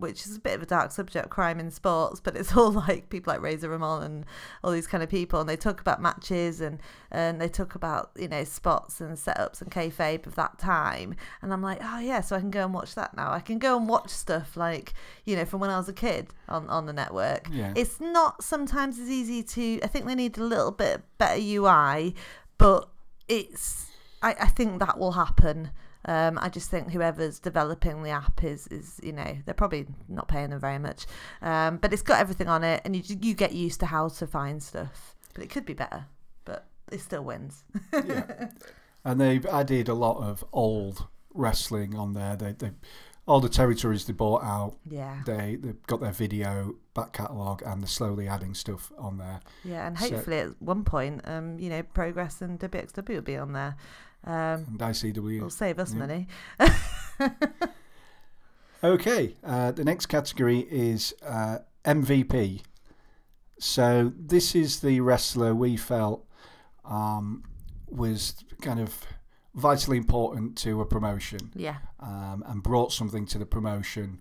which is a bit of a dark subject, crime in sports, but it's all like people like Razor Ramon and all these kind of people, and they talk about matches and they talk about, you know, spots and setups and kayfabe of that time. And I'm like, oh yeah, so I can go and watch that now. I can go and watch stuff like, you know, from when I was a kid on the network. Yeah. It's not sometimes as easy to. I think they need a little bit better UI, but. I think that will happen. I just think whoever's developing the app is you know, they're probably not paying them very much, but it's got everything on it, and you get used to how to find stuff. But it could be better, but it still wins. Yeah, and they've added a lot of old wrestling on there. They all the territories they bought out. Yeah, they've got their video back catalogue, and they're slowly adding stuff on there. Yeah, and hopefully at one point, you know, Progress and WXW will be on there. And ICW. Will save us money. Okay, the next category is MVP. So this is the wrestler we felt was kind of vitally important to a promotion. Yeah. And brought something to the promotion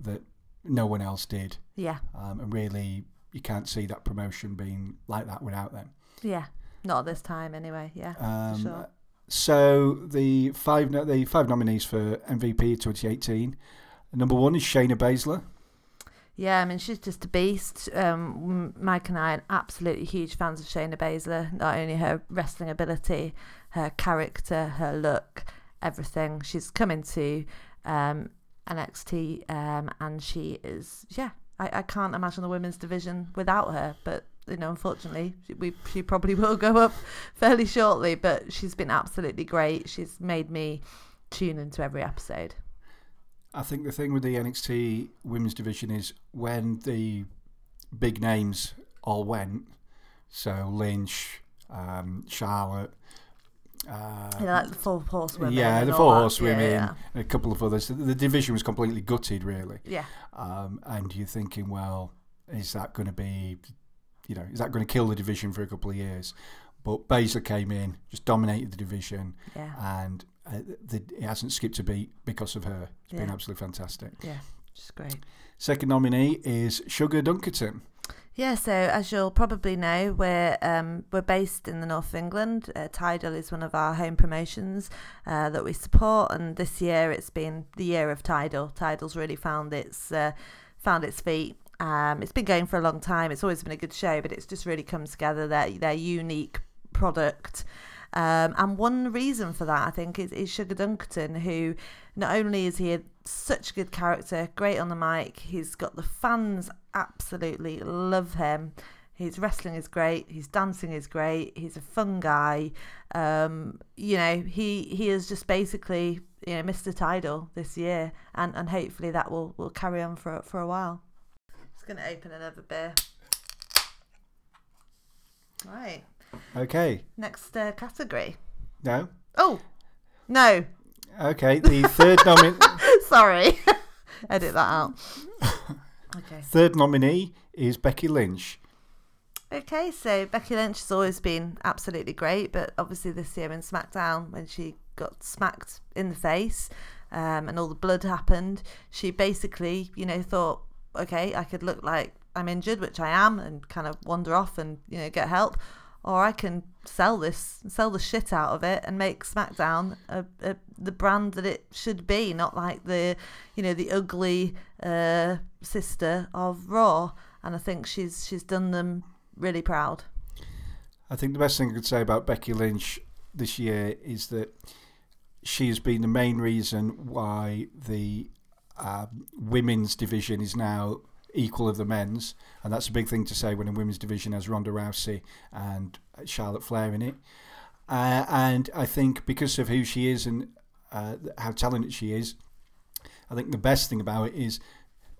that no one else did. Yeah. And really, you can't see that promotion being like that without them. Yeah. Not this time, anyway. Yeah. For sure. So the five nominees for MVP 2018. Number one is Shayna Baszler. Yeah, I mean, she's just a beast. Mike and I are absolutely huge fans of Shayna Baszler. Not only her wrestling ability, her character, her look, everything. She's come into NXT, and she is, I can't imagine the women's division without her, but you know, unfortunately, she probably will go up fairly shortly, but she's been absolutely great. She's made me tune into every episode. I think the thing with the NXT women's division is when the big names all went, so Lynch, Charlotte, like the Four Horsewomen. Yeah, the Four Horsewomen, and a couple of others. The division was completely gutted, really. Yeah. And you're thinking, well, is that going to be, you know, is that going to kill the division for a couple of years? But Baszler came in, just dominated the division, and it hasn't skipped a beat because of her. It's been absolutely fantastic. Yeah, she's great. Second nominee is Sugar Dunkerton. Yeah, so as you'll probably know, we're based in the north of England. Tidal is one of our home promotions that we support, and this year it's been the year of Tidal. Tidal's really found its feet. It's been going for a long time. It's always been a good show, but it's just really come together, their unique product. And one reason for that, I think, is Sugar Dunkerton, who not only is he such a good character, great on the mic, he's got the fans absolutely love him. His wrestling is great. His dancing is great. He's a fun guy. You know, he is just basically, you know, Mr. Tidal this year, and hopefully that will carry on for a while. I'm just going to open another beer. Right. Okay. Next category. No. Oh, no. Okay, the third nominee. Sorry. Edit that out. Okay. Third nominee is Becky Lynch. Okay, so Becky Lynch has always been absolutely great, but obviously this year in SmackDown, when she got smacked in the face and all the blood happened, she basically, you know, thought, okay, I could look like I'm injured, which I am, and kind of wander off and, you know, get help, or I can sell the shit out of it and make SmackDown the brand that it should be, not like the, you know, the ugly sister of Raw. And I think she's done them really proud. I think the best thing I could say about Becky Lynch this year is that she has been the main reason why the women's division is now equal of the men's, and that's a big thing to say when a women's division has Ronda Rousey and Charlotte Flair in it. And I think because of who she is and how talented she is, I think the best thing about it is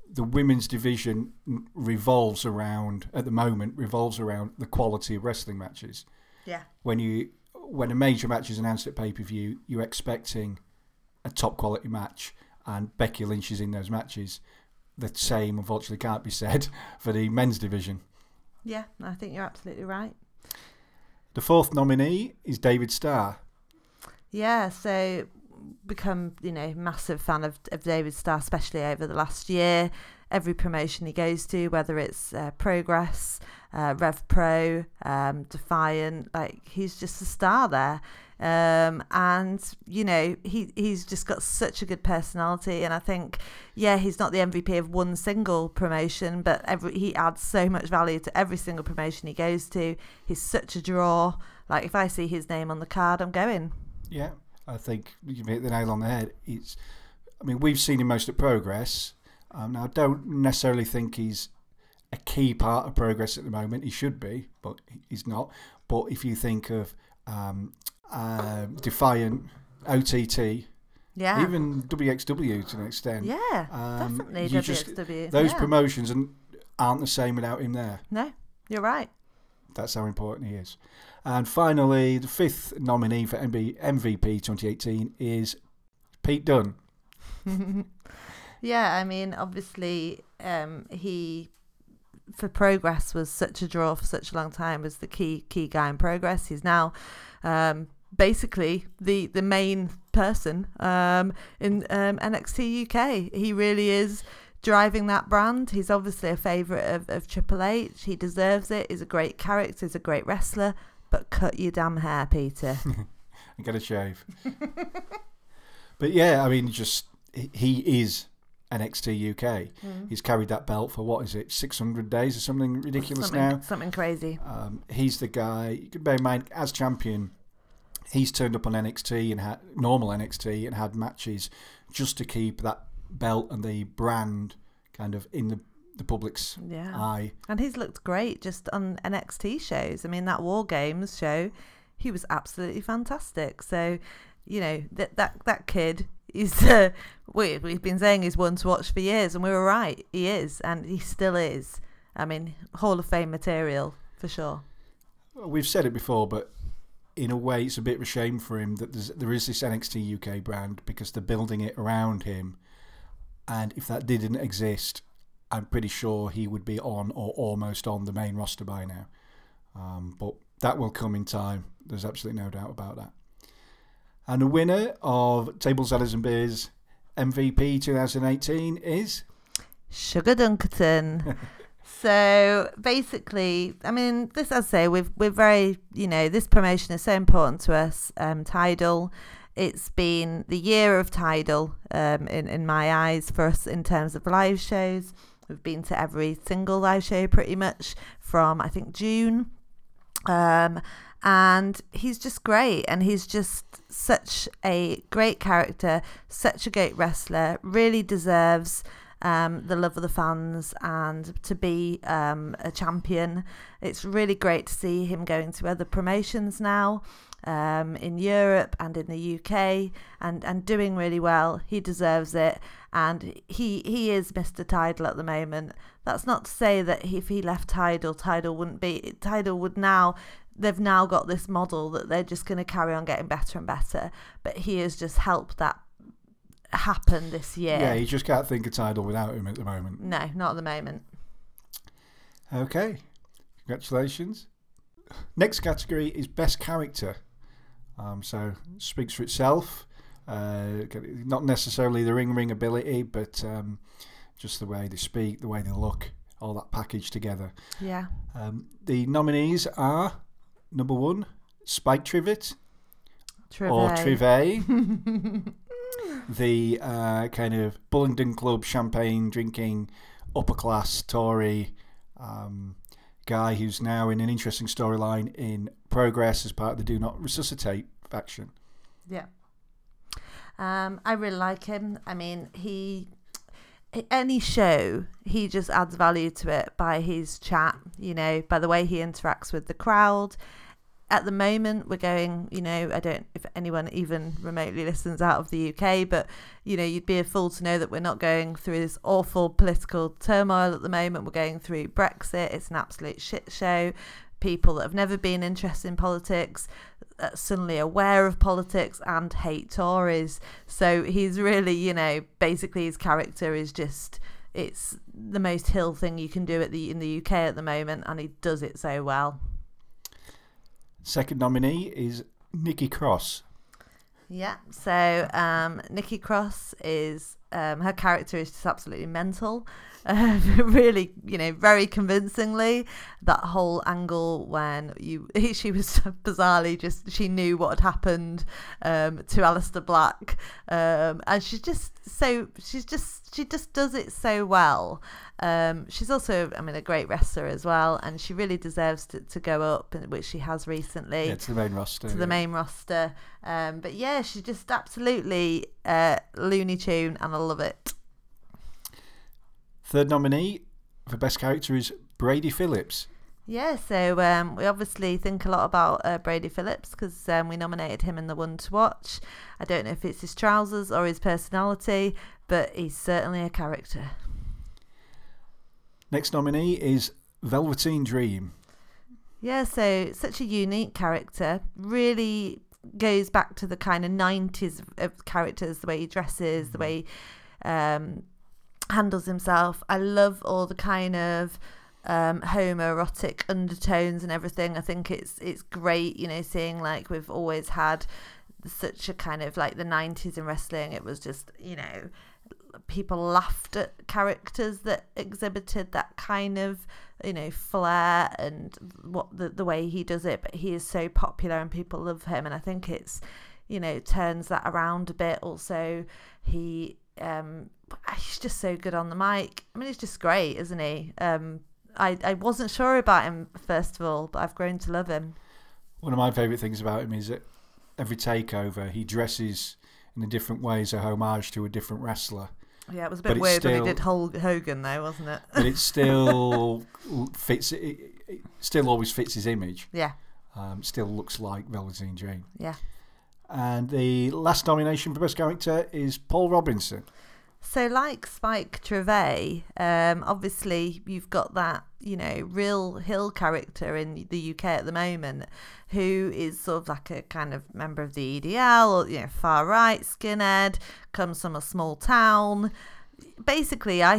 the women's division revolves around, at the moment, revolves around the quality of wrestling matches. Yeah. When a major match is announced at pay-per-view, you're expecting a top-quality match, and Becky Lynch is in those matches. The same, unfortunately, can't be said for the men's division. Yeah, I think you're absolutely right. The fourth nominee is David Starr. Yeah, so become, you know, massive fan of David Starr, especially over the last year. Every promotion he goes to, whether it's Progress, Rev Pro, Defiant, like he's just a star there. And you know, he's just got such a good personality, and I think, yeah, he's not the MVP of one single promotion, but he adds so much value to every single promotion he goes to. He's such a draw. Like if I see his name on the card, I'm going. Yeah, I think you've hit the nail on the head. I mean, we've seen him most at Progress. Now, I don't necessarily think he's a key part of Progress at the moment. He should be, but he's not. But if you think of Defiant, OTT, yeah, even WXW to an extent. Yeah, definitely WXW. Those promotions aren't the same without him there. No, you're right. That's how important he is. And finally, the fifth nominee for MVP 2018 is Pete Dunne. Yeah, I mean, obviously, he, for Progress, was such a draw for such a long time, was the key guy in Progress. He's now basically the main person in NXT UK. He really is driving that brand. He's obviously a favourite of Triple H. He deserves it. He's a great character. He's a great wrestler. But cut your damn hair, Peter. And get a shave. But yeah, I mean, just he is NXT UK. Mm. He's carried that belt for, what is it, 600 days or something ridiculous now? Something crazy. He's the guy. You can bear in mind, as champion, he's turned up on NXT and had normal NXT and had matches just to keep that belt and the brand kind of in the public's eye. And he's looked great just on NXT shows. I mean, that War Games show, he was absolutely fantastic. So, you know, that kid is we've been saying he's one to watch for years, and we were right. He is, and he still is. I mean, Hall of Fame material for sure. We've said it before, but in a way, it's a bit of a shame for him that there is this NXT UK brand, because they're building it around him. And if that didn't exist, I'm pretty sure he would be on or almost on the main roster by now. But that will come in time. There's absolutely no doubt about that. And the winner of Tables, Ladders and Beers MVP 2018 is Sugar Dunkerton. So basically, I mean, this, as I say, we're very, you know, this promotion is so important to us. Tidal. It's been the year of Tidal in my eyes for us in terms of live shows. We've been to every single live show pretty much from, I think, June. And he's just great. And he's just such a great character, such a great wrestler, really deserves the love of the fans, and to be a champion. It's really great to see him going to other promotions now, in Europe and in the UK, and doing really well. He deserves it, and he is Mr. Tidal at the moment. That's not to say that if he left Tidal, Tidal would now. They've now got this model that they're just going to carry on getting better and better. But he has just helped that happen this year. Yeah, you just can't think of Tidal without him at the moment. No, not at the moment. Okay, congratulations. Next category is best character. So speaks for itself. Not necessarily the ring ability, but just the way they speak, the way they look, all that package together. Yeah. The nominees are number one, Spike Trivet. Trivet. The kind of Bullingdon Club champagne drinking upper class Tory guy who's now in an interesting storyline in Progress as part of the Do Not Resuscitate faction. Yeah. I really like him. I mean, any show, he just adds value to it by his chat, by the way he interacts with the crowd. At the moment, we're going, I don't know if anyone even remotely listens out of the UK, but, you'd be a fool to know that we're not going through this awful political turmoil at the moment. We're going through Brexit. It's an absolute shit show. People that have never been interested in politics suddenly aware of politics and hate Tories. So he's really, basically his character is just, it's the most hill thing you can do in the UK at the moment, and he does it so well. Second nominee is Nikki Cross. Yeah, so Nikki Cross is, her character is just absolutely mental. Really, very convincingly, that whole angle when she was bizarrely just, she knew what had happened to Aleister Black, and she just does it so well. She's also, a great wrestler as well, and she really deserves to go up, which she has recently. Yeah, to the main roster. But yeah, she's just absolutely Looney Tune, and I love it. Third nominee for best character is Brady Phillips. Yeah, so we obviously think a lot about Brady Phillips because we nominated him in the one to watch. I don't know if it's his trousers or his personality, but he's certainly a character. Next nominee is Velveteen Dream. Yeah, so such a unique character. Really goes back to the kind of 90s of characters, the way he dresses, the way he handles himself. I love all the kind of homoerotic undertones and everything. I think it's great, seeing like we've always had such a kind of like the 90s in wrestling. It was just, people laughed at characters that exhibited that kind of, flair and what the way he does it. But he is so popular and people love him. And I think it's, turns that around a bit. Also, he's just so good on the mic. He's just great, isn't he? I wasn't sure about him, first of all, but I've grown to love him. One of my favourite things about him is that every takeover, he dresses in a different way as a homage to a different wrestler. Yeah, it was a bit weird when he did Hogan, though, wasn't it? But it still fits. It still always fits his image. Yeah. Still looks like Velveteen Dream. Yeah. And the last nomination for best character is Paul Robinson. So like Spike Trivet, obviously you've got that, real hill character in the UK at the moment who is sort of like a kind of member of the EDL, or, far right, skinhead, comes from a small town. Basically, I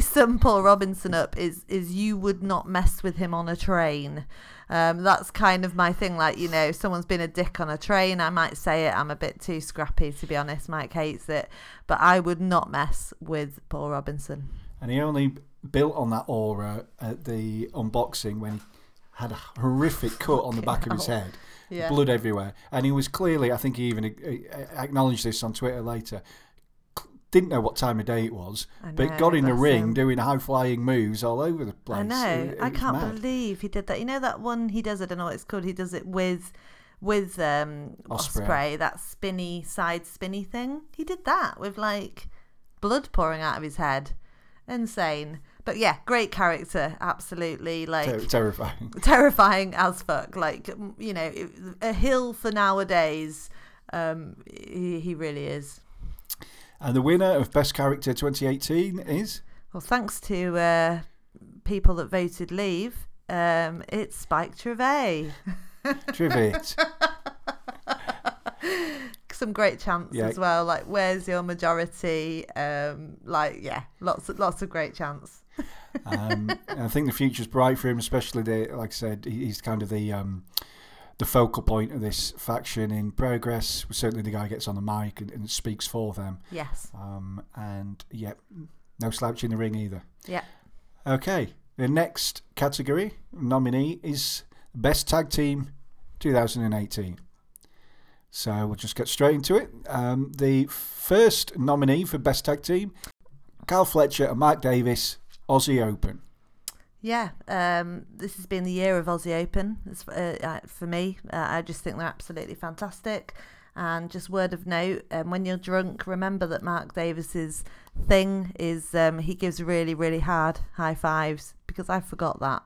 sum Paul Robinson up is you would not mess with him on a train. That's kind of my thing. Like, if someone's been a dick on a train, I might say it. I'm a bit too scrappy, to be honest. Mike hates it. But I would not mess with Paul Robinson. And he only built on that aura at the unboxing when he had a horrific cut on the back of his head. Yeah. Blood everywhere. And he was clearly, I think he even acknowledged this on Twitter later, didn't know what time of day it was, but got in the ring doing high-flying moves all over the place. I know. I can't believe he did that. That one he does, I don't know what it's called, he does it with Ospreay, that spinny, side spinny thing. He did that with, like, blood pouring out of his head. Insane. But yeah, great character, absolutely, like terrifying. Terrifying as fuck. Like, you know, a heel for nowadays. He really is. And the winner of Best Character 2018 is? Well, thanks to people that voted leave, it's Spike Trevay. Trivet. Some great chants as well, like "Where's your majority?" Lots of great chants. I think the future's bright for him, especially like I said, he's kind of the focal point of this faction in Progress. Certainly, the guy gets on the mic and speaks for them. Yes. No slouch in the ring either. Yeah. Okay. The next category nominee is Best Tag Team 2018. So we'll just get straight into it. The first nominee for Best Tag Team, Carl Fletcher and Mike Davis, Aussie Open. Yeah, this has been the year of Aussie Open for me. I just think they're absolutely fantastic. And just word of note, when you're drunk, remember that Mark Davis's thing is he gives really, really hard high fives, because I forgot that.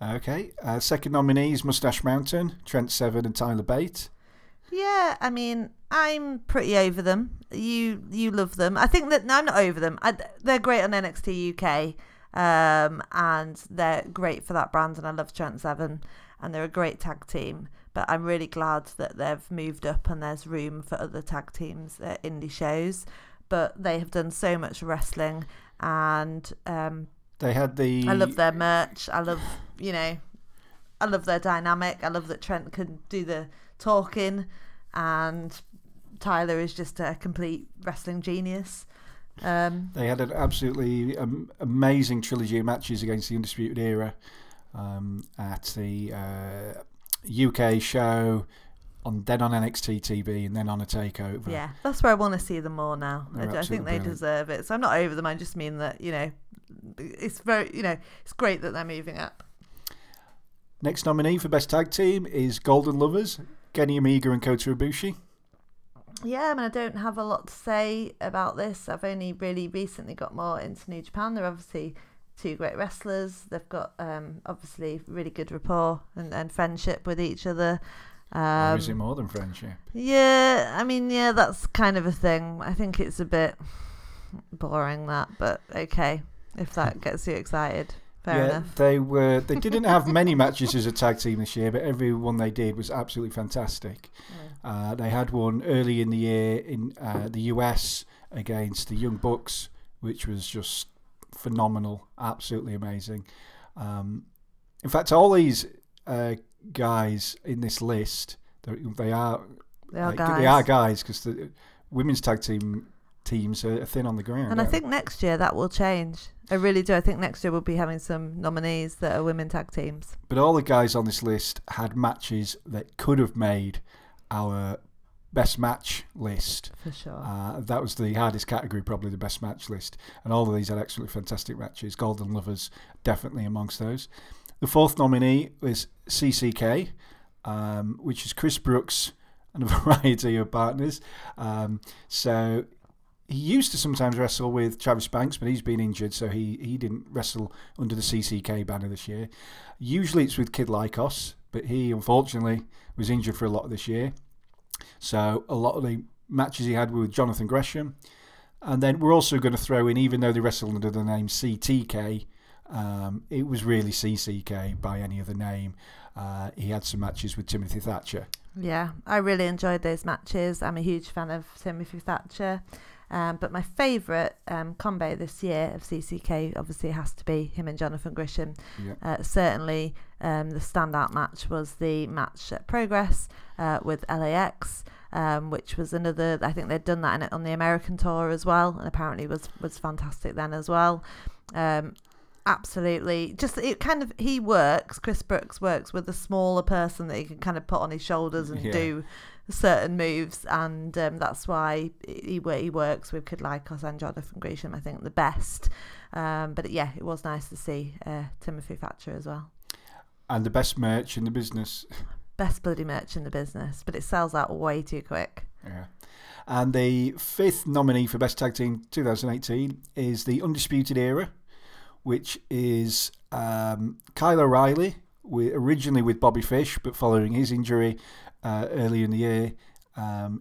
Okay, second nominees, Mustache Mountain, Trent Seven and Tyler Bate. Yeah, I mean, I'm pretty over them. You love them. I think that... No, I'm not over them. They're great on NXT UK, and they're great for that brand, and I love Trent Seven, and they're a great tag team. But I'm really glad that they've moved up and there's room for other tag teams at indie shows. But they have done so much wrestling, and... They had the... I love their merch. I love their dynamic. I love that Trent can do the talking, and Tyler is just a complete wrestling genius. They had an absolutely amazing trilogy of matches against the Undisputed Era at the UK show, then on NXT TV, and then on a takeover. Yeah, that's where I want to see them more now. I think they deserve it. So I'm not over them. I just mean that, you know, it's very, you know, it's great that they're moving up. Next nominee for Best Tag Team is Golden Lovers, Kenny Omega and Kota Ibushi. Yeah, I mean, I don't have a lot to say about this. I've only really recently got more into New Japan. They're obviously two great wrestlers. They've got obviously really good rapport and friendship with each other. Or is it more than friendship? Yeah, I mean, yeah, that's kind of a thing. I think it's a bit boring, that, but okay. If that gets you excited, fair enough. They didn't have many matches as a tag team this year, but every one they did was absolutely fantastic. Yeah. They had one early in the year in the US against the Young Bucks, which was just phenomenal, absolutely amazing. In fact, all these guys in this list, they are guys, because the women's tag teams are thin on the ground. And I think next year that will change. I really do. I think next year we'll be having some nominees that are women tag teams. But all the guys on this list had matches that could have made our best match list. For sure. That was the hardest category, probably, the best match list. And all of these had absolutely fantastic matches. Golden Lovers definitely amongst those. The fourth nominee was CCK, which is Chris Brookes and a variety of partners. So he used to sometimes wrestle with Travis Banks, but he's been injured, so he didn't wrestle under the CCK banner this year. Usually it's with Kid Lykos, but he unfortunately was injured for a lot of this year. So a lot of the matches he had were with Jonathan Gresham. And then we're also going to throw in, even though they wrestled under the name CTK, it was really CCK by any other name. He had some matches with Timothy Thatcher. Yeah, I really enjoyed those matches. I'm a huge fan of Timothy Thatcher. But my favourite combo this year of CCK obviously has to be him and Jonathan Gresham. Yeah. Certainly the standout match was the match at Progress with LAX, which was another... I think they'd done that on the American tour as well, and apparently was fantastic then as well. Absolutely. Just it kind of... Chris Brookes works with a smaller person that he can kind of put on his shoulders and do certain moves, and that's why he works with Kid Lykos and Jonathan Gresham, I think, the best. But yeah, it was nice to see Timothy Thatcher as well. And the best merch in the business. Best bloody merch in the business, but it sells out way too quick. Yeah. And the fifth nominee for Best Tag Team 2018 is the Undisputed Era, which is Kyle O'Reilly, originally with Bobby Fish, but following his injury earlier in the year,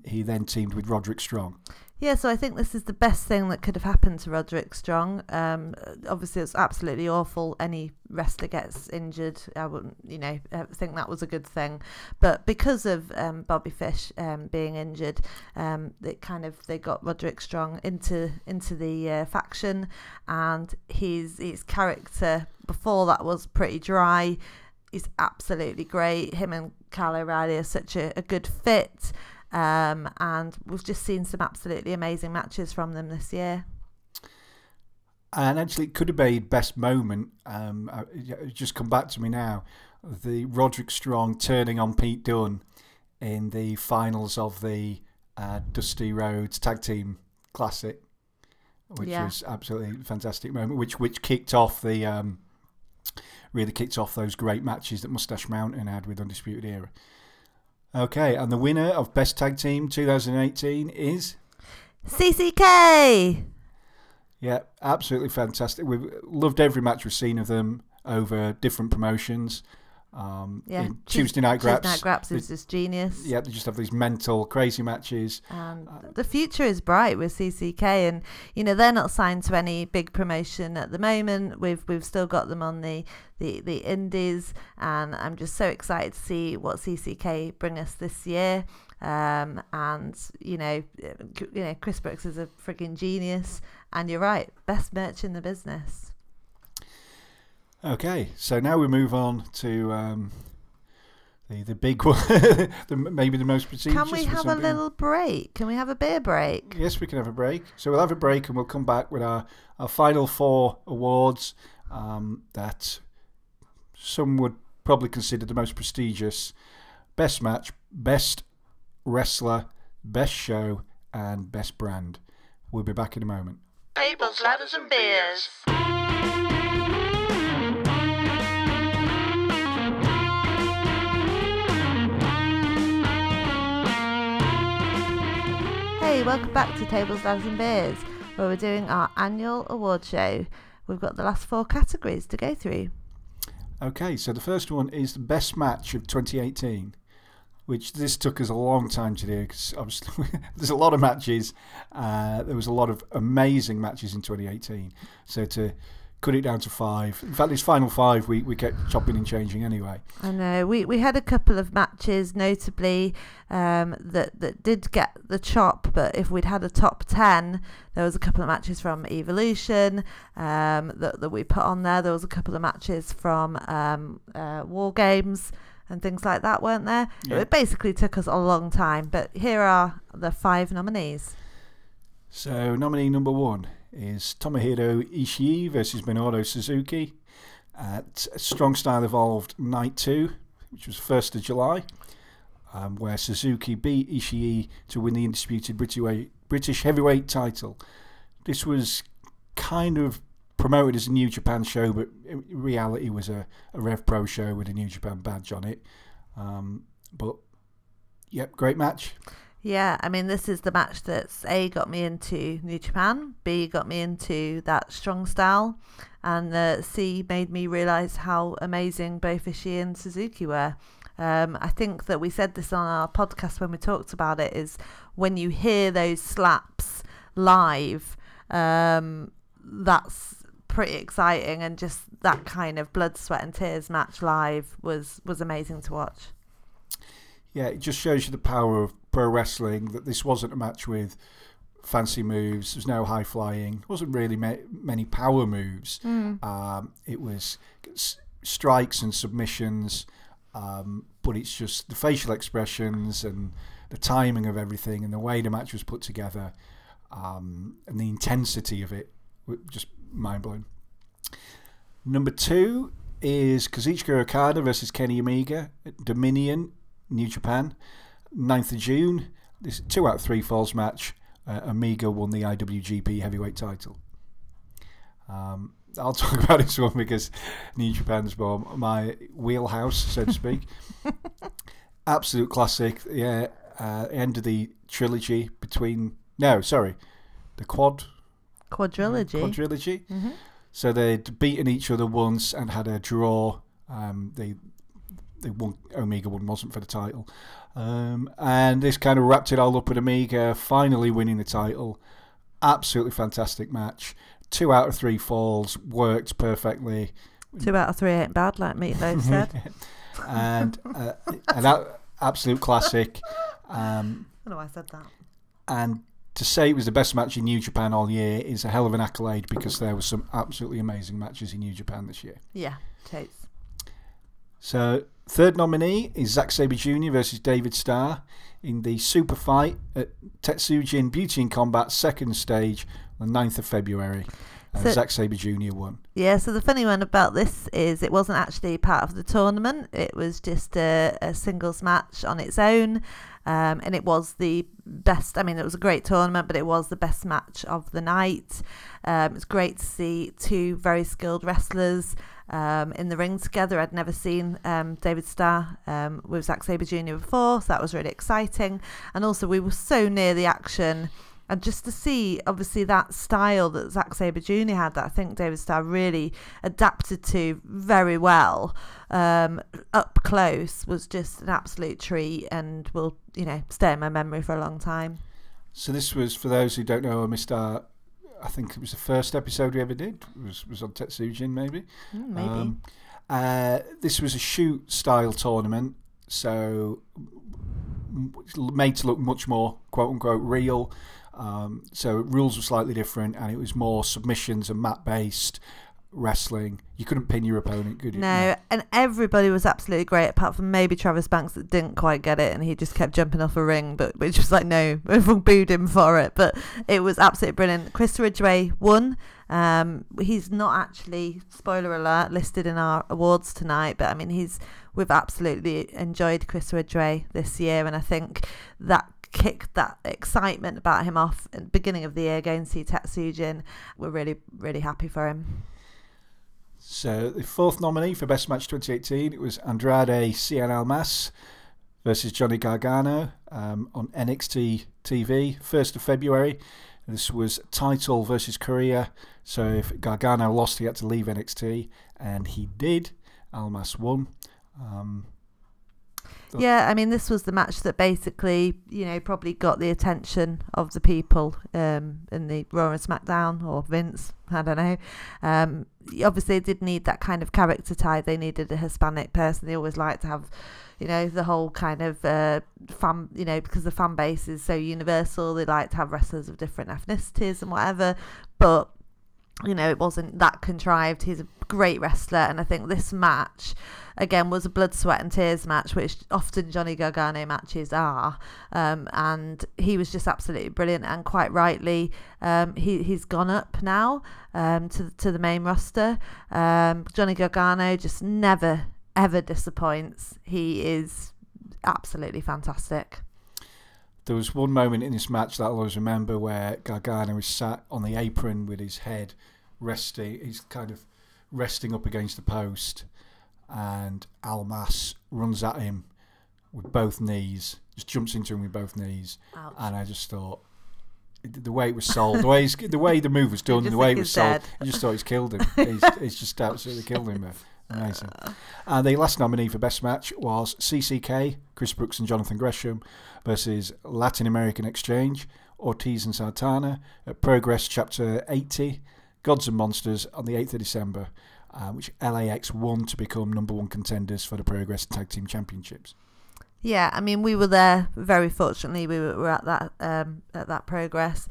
he then teamed with Roderick Strong. Yeah, so I think this is the best thing that could have happened to Roderick Strong. Obviously, it's absolutely awful. Any wrestler gets injured. I wouldn't, think that was a good thing. But because of Bobby Fish being injured, they got Roderick Strong into the faction, and his character before that was pretty dry. He's absolutely great. Him and Kyle O'Reilly are such a good fit. And we've just seen some absolutely amazing matches from them this year. And actually, it could have been best moment. Just come back to me now. The Roderick Strong turning on Pete Dunne in the finals of the Dusty Rhodes Tag Team Classic, which was absolutely fantastic moment. Which kicked off the really kicked off those great matches that Mustache Mountain had with Undisputed Era. Okay, and the winner of Best Tag Team 2018 is... CCK! Yeah, absolutely fantastic. We've loved every match we've seen of them over different promotions. Tuesday Night Graps. Tuesday Night Graps is just genius. Yeah, they just have these mental, crazy matches. The future is bright with CCK, and they're not signed to any big promotion at the moment. We've still got them on the indies, and I'm just so excited to see what CCK bring us this year. Chris Brookes is a frigging genius, and you're right, best merch in the business. Okay, so now we move on to the big one, maybe the most prestigious. Can we have a little break? Can we have a beer break? Yes, we can have a break. So we'll have a break and we'll come back with our final four awards that some would probably consider the most prestigious: best match, best wrestler, best show, and best brand. We'll be back in a moment. Tables, Ladders and Beers. Hey, welcome back to Tables, Ladders and Beers, where we're doing our annual award show. We've got the last four categories to go through. Okay, so the first one is the best match of 2018, which this took us a long time to do because obviously there's a lot of matches. There was a lot of amazing matches in 2018, so to cut it down to five. In fact, this final five we kept chopping and changing anyway. I know. We had a couple of matches, notably, that did get the chop, but if we'd had a top 10, there was a couple of matches from Evolution that we put on there. There was a couple of matches from War Games and things like that, weren't there? Yeah. It basically took us a long time, but here are the five nominees. So, nominee number one is Tomohiro Ishii versus Minoru Suzuki at Strong Style Evolved Night 2, which was 1st of July, where Suzuki beat Ishii to win the undisputed British heavyweight title. This was kind of promoted as a New Japan show, but in reality was a Rev Pro show with a New Japan badge on it. Great match. Yeah, I mean, this is the match that's A, got me into New Japan, B, got me into that strong style, and C, made me realise how amazing both Ishii and Suzuki were. I think that we said this on our podcast when we talked about it, is when you hear those slaps live, that's pretty exciting, and just that kind of blood, sweat and tears match live was amazing to watch. Yeah, it just shows you the power of pro wrestling, that this wasn't a match with fancy moves. There's no high flying. There wasn't really many power moves. It was strikes and submissions, but it's just the facial expressions and the timing of everything and the way the match was put together, and the intensity of it were just mind-blowing. Number two is Kazuchika Okada versus Kenny Omega at Dominion, New Japan, 9th of June. This 2 out of 3 falls match. Omega won the IWGP heavyweight title. I'll talk about this one because New Japan's my wheelhouse, so to speak. Absolute classic. Yeah, end of the trilogy between... No, sorry. The quadrilogy. Quadrilogy. Mm-hmm. So they'd beaten each other once and had a draw. They won. Omega wasn't for the title. And this kind of wrapped it all up with Omega finally winning the title. Absolutely fantastic match. 2 out of 3 falls worked perfectly. 2 out of 3 ain't bad, like Meatloaf said. And an absolute classic. I don't know why I said that. And to say it was the best match in New Japan all year is a hell of an accolade, because there were some absolutely amazing matches in New Japan this year. Yeah, totes. So, third nominee is Zack Sabre Jr. versus David Starr in the super fight at Tetsujin Beauty in Combat second stage on the 9th of February. So, Zack Sabre Jr. won. Yeah, so the funny one about this is it wasn't actually part of the tournament. It was just a singles match on its own. And it was the best, I mean, it was a great tournament, but it was the best match of the night. It's great to see two very skilled wrestlers in the ring together. I'd never seen David Starr with Zack Sabre Jr. before, so that was really exciting. And also we were so near the action. And just to see, obviously, that style that Zack Sabre Jr. had, that I think David Starr really adapted to very well, up close, was just an absolute treat and will, you know, stay in my memory for a long time. So this was, for those who don't know, Mr. I think it was the first episode we ever did. It was on Tetsujin, maybe. Maybe. This was a shoot-style tournament, so made to look much more, quote-unquote, real. So rules were slightly different, and it was more submissions and mat-based wrestling. You couldn't pin your opponent, could you? No, and everybody was absolutely great, apart from maybe Travis Banks that didn't quite get it, and he just kept jumping off a ring, but which was like, no, everyone booed him for it. But it was absolutely brilliant. Chris Ridgway won. He's not actually, spoiler alert, listed in our awards tonight, but I mean, we've absolutely enjoyed Chris Ridgway this year, and I think that kicked that excitement about him off at the beginning of the year against Tetsujin. We're really, really happy for him. So the fourth nominee for Best Match 2018, it was Andrade Cien Almas versus Johnny Gargano on NXT TV, 1st of February. This was title versus career, so if Gargano lost, he had to leave NXT, and he did. Almas won. Yeah, I mean, this was the match that basically, you know, probably got the attention of the people in the Raw and SmackDown, or Vince, I don't know. Obviously, they did need that kind of character tie. They needed a Hispanic person. They always like to have, you know, the whole kind of fan, you know, because the fan base is so universal. They like to have wrestlers of different ethnicities and whatever, but, you know, it wasn't that contrived. He's a great wrestler, and I think this match again was a blood, sweat and tears match, which often Johnny Gargano matches are, and he was just absolutely brilliant, and quite rightly he's gone up now to the main roster. Johnny Gargano just never ever disappoints. He is absolutely fantastic. There was one moment in this match that I'll always remember where Gargano was sat on the apron with his head resting, he's kind of resting up against the post, and Almas runs at him with both knees, just jumps into him with both knees. Ouch. And I just thought, the way it was sold, the way the move was done, the way it was sold, I just thought he's killed him. He's just absolutely killed him. Amazing. And the last nominee for Best Match was CCK, Chris Brookes and Jonathan Gresham, versus Latin American Exchange, Ortiz and Santana, at Progress Chapter 80, Gods and Monsters, on the 8th of December, which LAX won to become #1 contenders for the Progress Tag Team Championships. Yeah, I mean, we were there, very fortunately, we were at that Progress.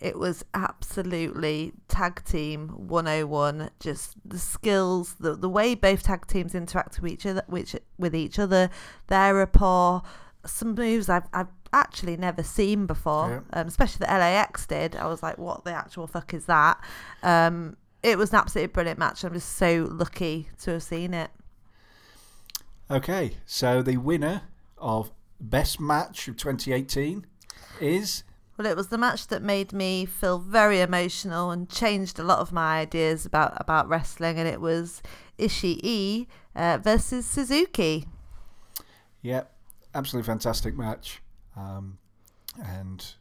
It was absolutely tag team 101, just the skills, the way both tag teams interact with each other, their rapport, some moves I've actually never seen before, yeah. Especially the LAX did. I was like, what the actual fuck is that? It was an absolutely brilliant match. I'm just so lucky to have seen it. Okay, so the winner of Best Match of 2018 is... Well, it was the match that made me feel very emotional and changed a lot of my ideas about wrestling, and it was Ishii versus Suzuki. Yeah, absolutely fantastic match. and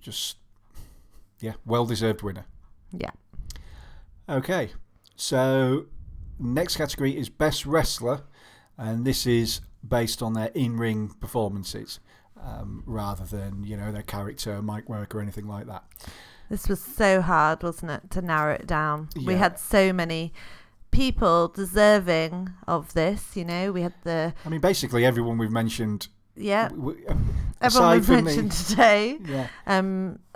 just, yeah, well-deserved winner. Yeah. Okay, so next category is Best Wrestler, and this is based on their in-ring performances rather than, you know, their character, mic work or anything like that. This was so hard, wasn't it, to narrow it down? Yeah. We had so many people deserving of this, you know. We had the... I mean, basically everyone we've mentioned... Yeah, everyone we've mentioned today. Yeah.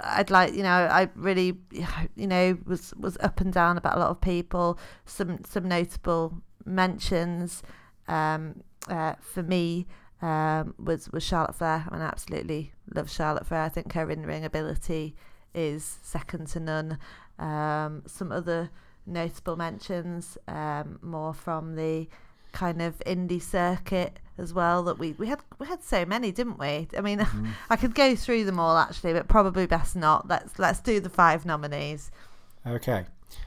I'd like, you know, I really, you know, was up and down about a lot of people. Some notable mentions for me was Charlotte Flair. I mean, I absolutely love Charlotte Flair. I think her in-ring ability is second to none. Some other notable mentions, more from the kind of indie circuit as well, that we had so many, didn't we? I mean, I could go through them all actually, but probably best not. Let's do the five nominees. Okay,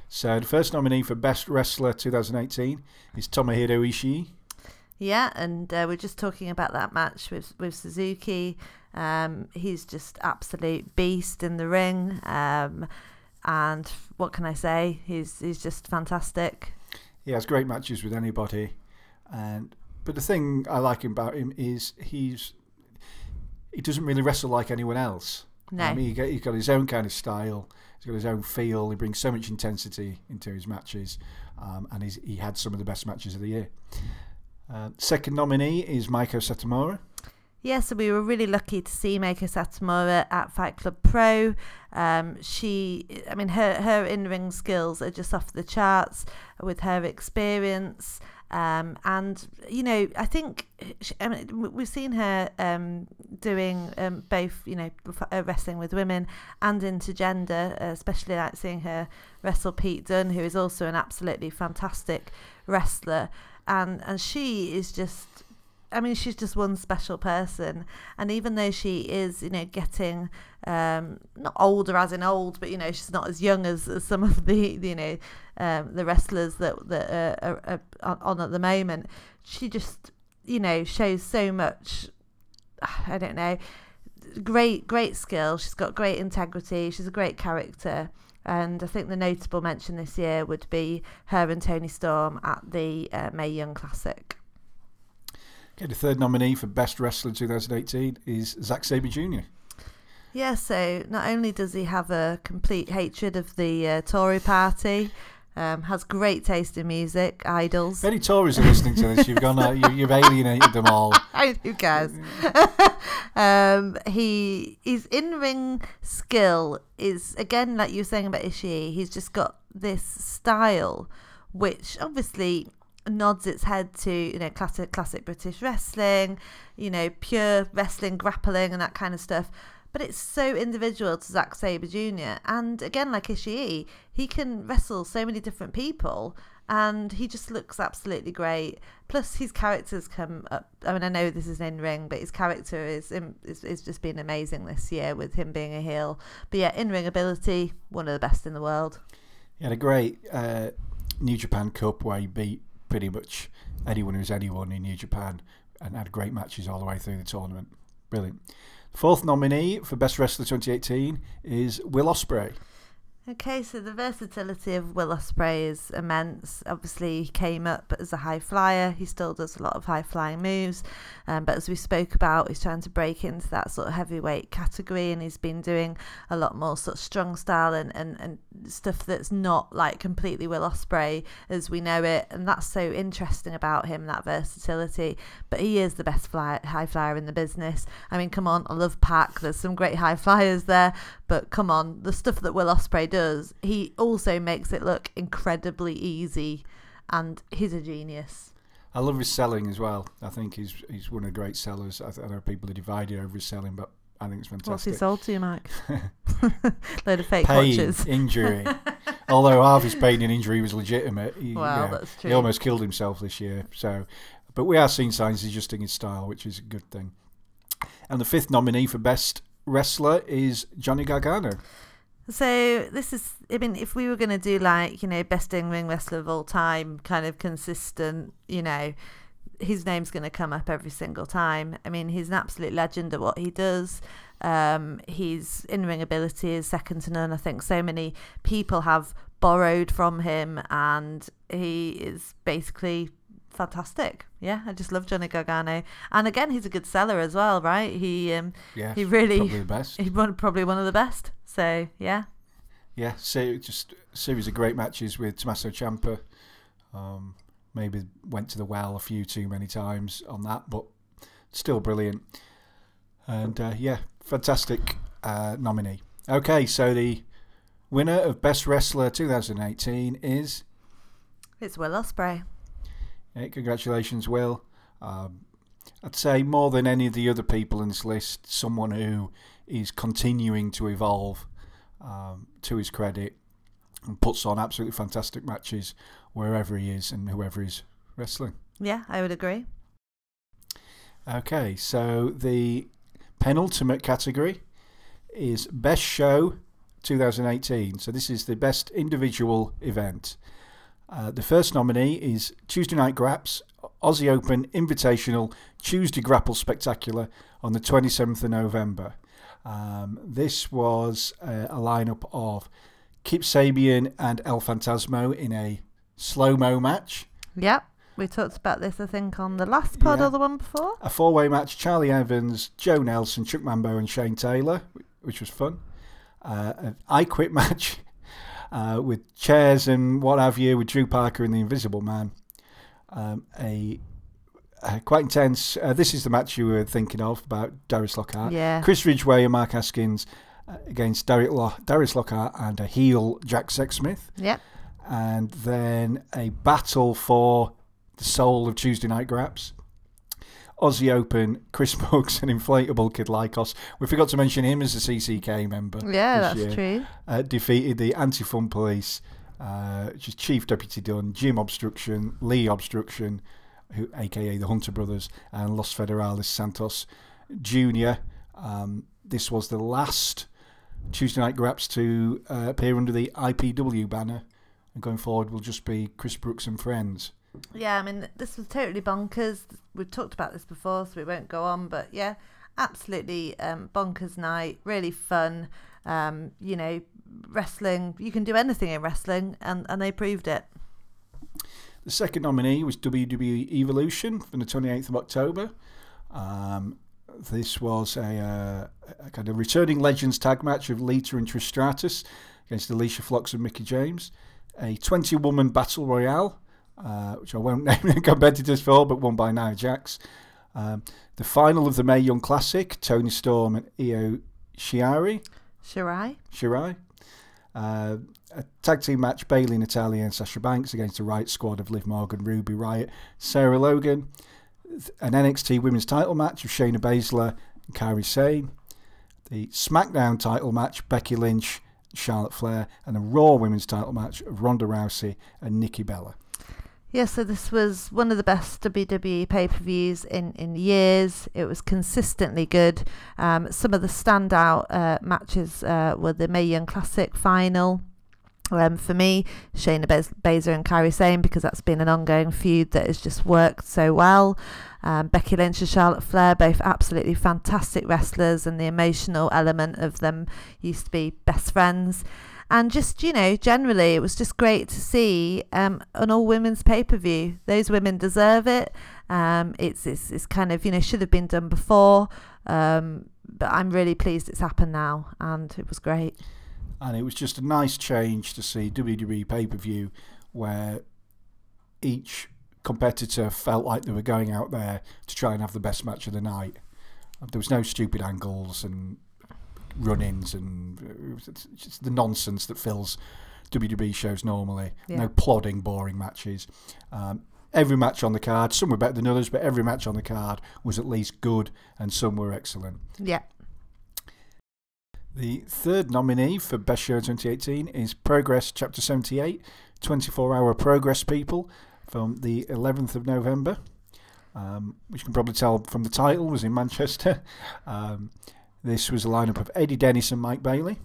so the first nominee for Best Wrestler 2018 is Tomohiro Ishii. Yeah, and we're just talking about that match with Suzuki. He's just absolute beast in the ring, and what can I say? He's just fantastic. He has great matches with anybody. But the thing I like about him is he doesn't really wrestle like anyone else. No. I mean, he's got his own kind of style. He's got his own feel. He brings so much intensity into his matches, and he had some of the best matches of the year. Second nominee is Meiko Satomura. Yeah, so we were really lucky to see Meiko Satomura at Fight Club Pro. Her in-ring skills are just off the charts with her experience. And, you know, I think we've seen her doing both, you know, wrestling with women and intergender, especially like seeing her wrestle Pete Dunne, who is also an absolutely fantastic wrestler. And she is just, I mean, she's just one special person. And even though she is, you know, getting not older as in old, but, you know, she's not as young as some of the, you know, the wrestlers that are on at the moment, she just, you know, shows so much, I don't know, great skill. She's got great integrity. She's a great character. And I think the notable mention this year would be her and Tony Storm at the Mae Young Classic. Okay, the third nominee for Best Wrestler 2018 is Zack Sabre Jr. Yeah, so not only does he have a complete hatred of the Tory party, has great taste in music, idols. If any Tories are listening to this, you've alienated them all. Who cares? His in-ring skill is, again, like you were saying about Ishii, he's just got this style, which obviously nods its head to, you know, classic British wrestling, you know, pure wrestling, grappling and that kind of stuff. But it's so individual to Zack Sabre Jr. And again, like Ishii, he can wrestle so many different people and he just looks absolutely great. Plus his characters come up. I mean, I know this is an in-ring, but his character is just been amazing this year with him being a heel. But yeah, in-ring ability, one of the best in the world. He had a great New Japan Cup where he beat pretty much anyone who's anyone in New Japan and had great matches all the way through the tournament. Brilliant. Fourth nominee for Best Wrestler 2018 is Will Ospreay. Okay, so the versatility of Will Ospreay is immense. Obviously, he came up as a high flyer. He still does a lot of high flying moves. But as we spoke about, he's trying to break into that sort of heavyweight category, and he's been doing a lot more sort of strong style and stuff that's not like completely Will Ospreay as we know it. And that's so interesting about him, that versatility. But he is the best high flyer in the business. I mean, come on, I love Pac. There's some great high flyers there. But come on, the stuff that Will Ospreay does, he also makes it look incredibly easy, and he's a genius. I love his selling as well. I think he's one of the great sellers. I know people are divided over his selling, but I think it's fantastic. What's he sold to you, Mike? Load of fake pain, watches. Injury. Although half his pain and injury was legitimate. Well, you know, that's true. He almost killed himself this year. So, but we are seeing signs he's adjusting his style, which is a good thing. And the fifth nominee for Best Wrestler is Johnny Gargano. So this is, I mean, if we were going to do like, you know, best in-ring wrestler of all time, kind of consistent, you know, his name's going to come up every single time. I mean, he's an absolute legend at what he does. His in-ring ability is second to none. I think so many people have borrowed from him, and he is basically fantastic. Yeah, I just love Johnny Gargano, and again, he's a good seller as well, right? Yes, he really probably one of the best. So yeah. So just a series of great matches with Tommaso Ciampa. Maybe went to the well a few too many times on that, but still brilliant. And fantastic nominee. Okay, so the winner of Best Wrestler 2018 is... It's Will Ospreay. Hey, congratulations, Will. I'd say more than any of the other people in this list, someone who is continuing to evolve to his credit, and puts on absolutely fantastic matches wherever he is and whoever he's wrestling. Yeah, I would agree. Okay, so the penultimate category is Best Show 2018. So this is the best individual event. The first nominee is Tuesday Night Graps, Aussie Open Invitational Tuesday Grapple Spectacular on the 27th of November. This was a lineup of Kip Sabian and El Fantasmo in a slow-mo match. Yep. We talked about this, I think, on the last pod or the one before. A four-way match, Charlie Evans, Joe Nelson, Chuck Mambo and Shane Taylor, which was fun. An I Quit match with chairs and what have you, with Drew Parker and the Invisible Man. Quite intense, this is the match you were thinking of about Darius Lockhart. Yeah. Chris Ridgway and Mark Haskins against Darius Lockhart and a heel Jack Sexsmith. Yep. And then a battle for the soul of Tuesday Night Graps. Aussie Open, Chris Brookes and Inflatable Kid Lycos. We forgot to mention him as a CCK member. Yeah, that's true. Defeated the Anti-Fun Police, which is Chief Deputy Dunne, Jim Obstruction, Lee Obstruction, who a.k.a. the Hunter Brothers, and Los Federales Santos Jr. This was the last Tuesday Night Graps to appear under the IPW banner. And going forward will just be Chris Brookes and Friends. Yeah, I mean, this was totally bonkers. We've talked about this before, so we won't go on. But yeah, absolutely bonkers night. Really fun. Wrestling. You can do anything in wrestling, and they proved it. The second nominee was WWE Evolution from the 28th of October. This was a kind of returning Legends tag match of Lita and Trish Stratus against Alicia Fox and Mickie James. A 20-woman battle royale, which I won't name the competitors for, but won by Nia Jax. The final of the Mae Young Classic, Toni Storm and Io Shirai. A tag team match, Bayley, Natalia and Sasha Banks against the Riot Squad of Liv Morgan, Ruby Riott, Sarah Logan. An NXT Women's title match of Shayna Baszler and Kairi Sane. The SmackDown title match, Becky Lynch, Charlotte Flair, and a Raw Women's title match of Ronda Rousey and Nikki Bella. Yeah, so this was one of the best WWE pay-per-views in years. It was consistently good. Some of the standout matches were the Mae Young Classic final. For me, Shayna Baszler and Kairi Sane, because that's been an ongoing feud that has just worked so well. Becky Lynch and Charlotte Flair, both absolutely fantastic wrestlers, and the emotional element of them used to be best friends. And just, generally, it was just great to see an all-women's pay-per-view. Those women deserve it. It's kind of, should have been done before. But I'm really pleased it's happened now, and it was great. And it was just a nice change to see WWE pay-per-view where each competitor felt like they were going out there to try and have the best match of the night. There was no stupid angles and run-ins and just the nonsense that fills WWE shows normally. Yeah. No plodding, boring matches. Every match on the card, some were better than others, but every match on the card was at least good and some were excellent. Yeah. The third nominee for Best Show 2018 is Progress Chapter 78, 24-hour Progress people from the 11th of November, which you can probably tell from the title was in Manchester. This was a lineup of Eddie Dennis and Mike Bailey,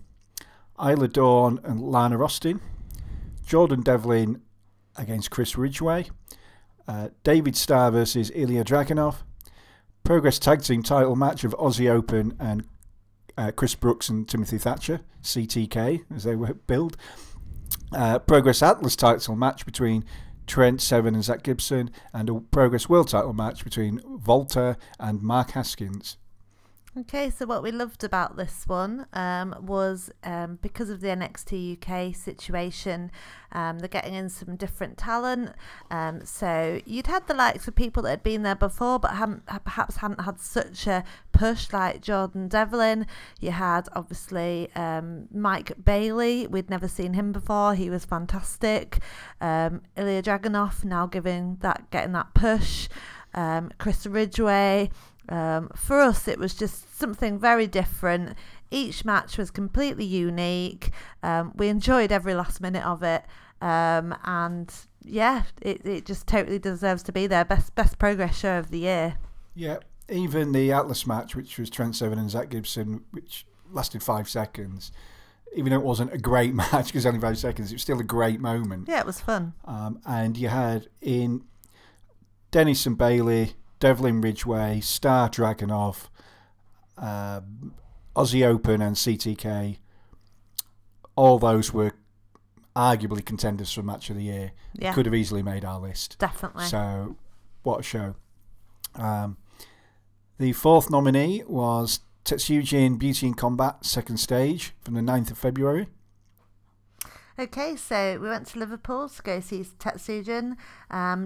Isla Dawn and Lana Austin, Jordan Devlin against Chris Ridgway, David Starr versus Ilya Dragunov, Progress Tag Team title match of Aussie Open and Chris Brookes and Timothy Thatcher, CTK as they were billed, Progress Atlas title match between Trent Seven and Zach Gibson, and a Progress World title match between Volta and Mark Haskins. Okay, so what we loved about this one was because of the NXT UK situation, they're getting in some different talent. So you'd had the likes of people that had been there before but hadn't had such a push, like Jordan Devlin. You had, obviously, Mike Bailey. We'd never seen him before. He was fantastic. Ilya Dragunov now getting that push. Chris Ridgeway. For us, it was just something very different. Each match was completely unique. We enjoyed every last minute of it. And yeah, it just totally deserves to be there. Best Progress show of the year. Yeah, even the Atlas match, which was Trent Seven and Zach Gibson, which lasted 5 seconds. Even though it wasn't a great match because only 5 seconds, it was still a great moment. Yeah, it was fun. And you had in Dennis and Bailey, Devlin Ridgeway, Star Dragunov, Aussie Open and CTK. All those were arguably contenders for Match of the Year. Yeah. Could have easily made our list. Definitely. So, what a show. The fourth nominee was Tetsujin in Beauty in Combat, second stage, from the 9th of February. Okay, so we went to Liverpool to go see Tetsujin.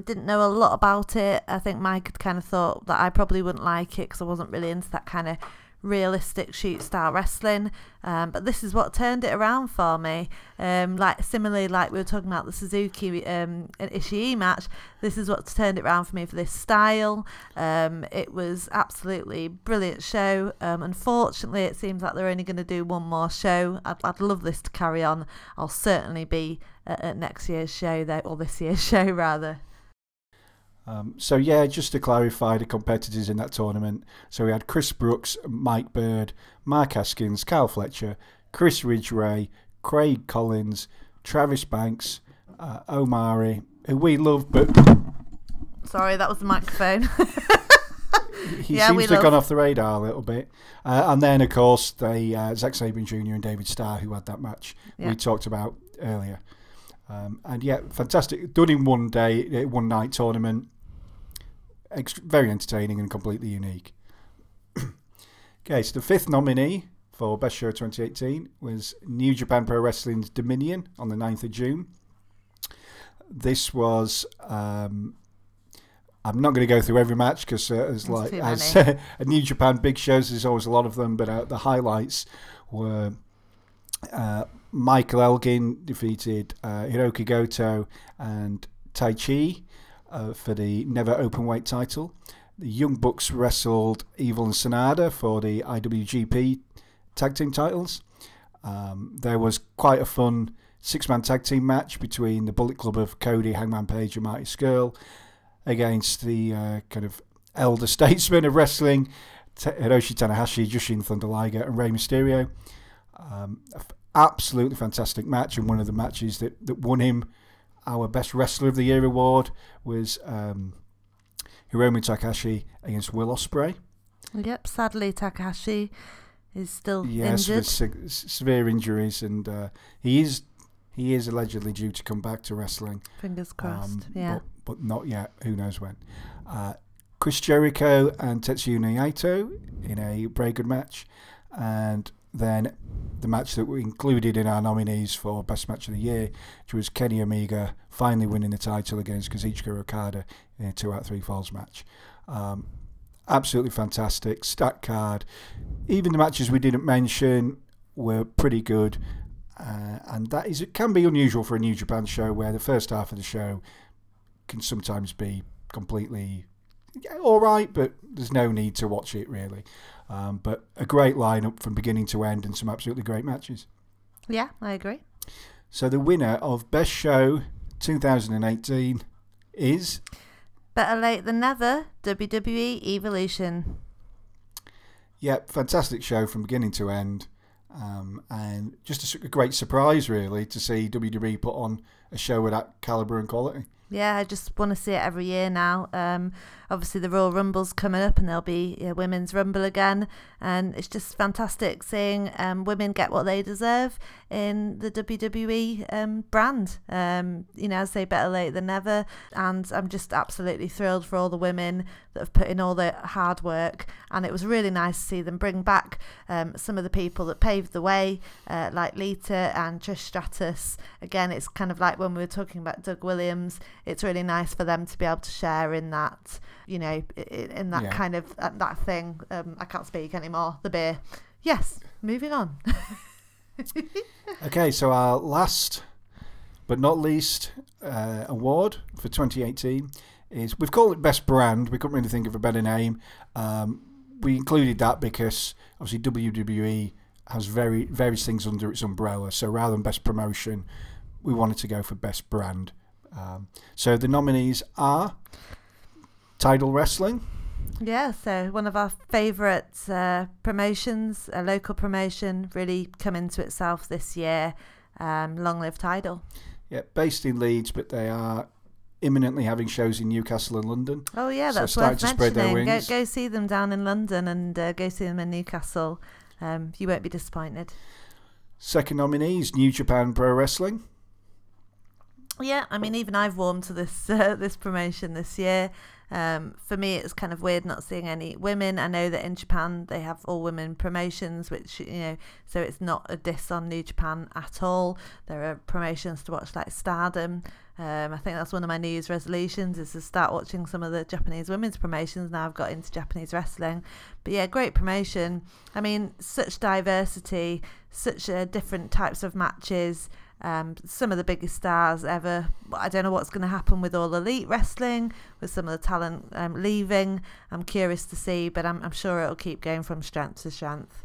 Didn't know a lot about it. I think Mike had kind of thought that I probably wouldn't like it because I wasn't really into that kind of realistic shoot-style wrestling. But this is what turned it around for me. Similarly, like we were talking about the Suzuki and Ishii match, this is what turned it around for me for this style. It was absolutely brilliant show. Unfortunately, it seems like they're only going to do one more show. I'd love this to carry on. I'll certainly be at next year's show, though, or this year's show, rather. So yeah, just to clarify the competitors in that tournament, so we had Chris Brookes, Mike Bird, Mark Haskins, Kyle Fletcher, Chris Ridgeway, Craig Collins, Travis Banks, Omari, who we love but... Sorry, that was the microphone. He seems to have gone off the radar a little bit. And then, of course, Zack Sabre Jr. and David Starr, who had that match we talked about earlier. Fantastic. Done in one night tournament. Very entertaining and completely unique. Okay, so the fifth nominee for Best Show 2018 was New Japan Pro Wrestling's Dominion on the 9th of June. This was... I'm not going to go through every match because there's New Japan big shows, there's always a lot of them, but the highlights were... Michael Elgin defeated Hiroki Goto and Tai Chi for the Never Openweight title. The Young Bucks wrestled Evil and Sanada for the IWGP tag team titles. There was quite a fun six-man tag team match between the Bullet Club of Cody, Hangman Page and Marty Scurll against the kind of elder statesmen of wrestling, Hiroshi Tanahashi, Jushin Thunder Liger and Rey Mysterio. Absolutely fantastic match, and one of the matches that won him our Best Wrestler of the Year award was Hiromu Takahashi against Will Ospreay. Yep, sadly Takahashi is still injured. Yes, with severe injuries, and he is allegedly due to come back to wrestling. Fingers crossed, But not yet, who knows when. Chris Jericho and Tetsuya Naito in a very good match, and then the match that we included in our nominees for Best Match of the Year, which was Kenny Omega finally winning the title against Kazuchika Okada in a 2 out of 3 falls match. Absolutely fantastic. Stack card. Even the matches we didn't mention were pretty good. And that can be unusual for a New Japan show where the first half of the show can sometimes be completely all right, but there's no need to watch it really. But a great lineup from beginning to end and some absolutely great matches. Yeah, I agree. So the winner of Best Show 2018 is... Better Late Than Never, WWE Evolution. Yep, fantastic show from beginning to end. And just a great surprise, really, to see WWE put on a show with that calibre and quality. Yeah, I just want to see it every year now. Obviously, the Royal Rumble's coming up, and there'll be Women's Rumble again. And it's just fantastic seeing women get what they deserve in the WWE brand. You know, I say better late than never. And I'm just absolutely thrilled for all the women that have put in all the hard work. And it was really nice to see them bring back some of the people that paved the way, like Lita and Trish Stratus. Again, it's kind of like when we were talking about Doug Williams. It's really nice for them to be able to share in that, you know, in that kind of that thing. I can't speak anymore. The beer. Yes, moving on. Okay, so our last but not least award for 2018 is, we've called it Best Brand. We couldn't really think of a better name. We included that because obviously WWE has various things under its umbrella. So rather than Best Promotion, we wanted to go for Best Brand. So the nominees are Tidal Wrestling. Yeah, so one of our favourite promotions, a local promotion, really come into itself this year. Long live Tidal. Yeah, based in Leeds, but they are imminently having shows in Newcastle and London. Oh yeah, that's worth mentioning. Spread their wings. Go see them down in London and go see them in Newcastle. You won't be disappointed. Second nominees, New Japan Pro Wrestling. Yeah, I mean, even I've warmed to this this promotion this year. For me, it's kind of weird not seeing any women. I know that in Japan they have all women promotions, which, you know, so it's not a diss on New Japan at all. There are promotions to watch like Stardom. I think that's one of my New Year's resolutions, is to start watching some of the Japanese women's promotions now I've got into Japanese wrestling. But yeah, great promotion. I mean, such diversity, such different types of matches. Some of the biggest stars ever. I don't know what's going to happen with All Elite Wrestling, with some of the talent leaving. I'm curious to see, but I'm sure it'll keep going from strength to strength.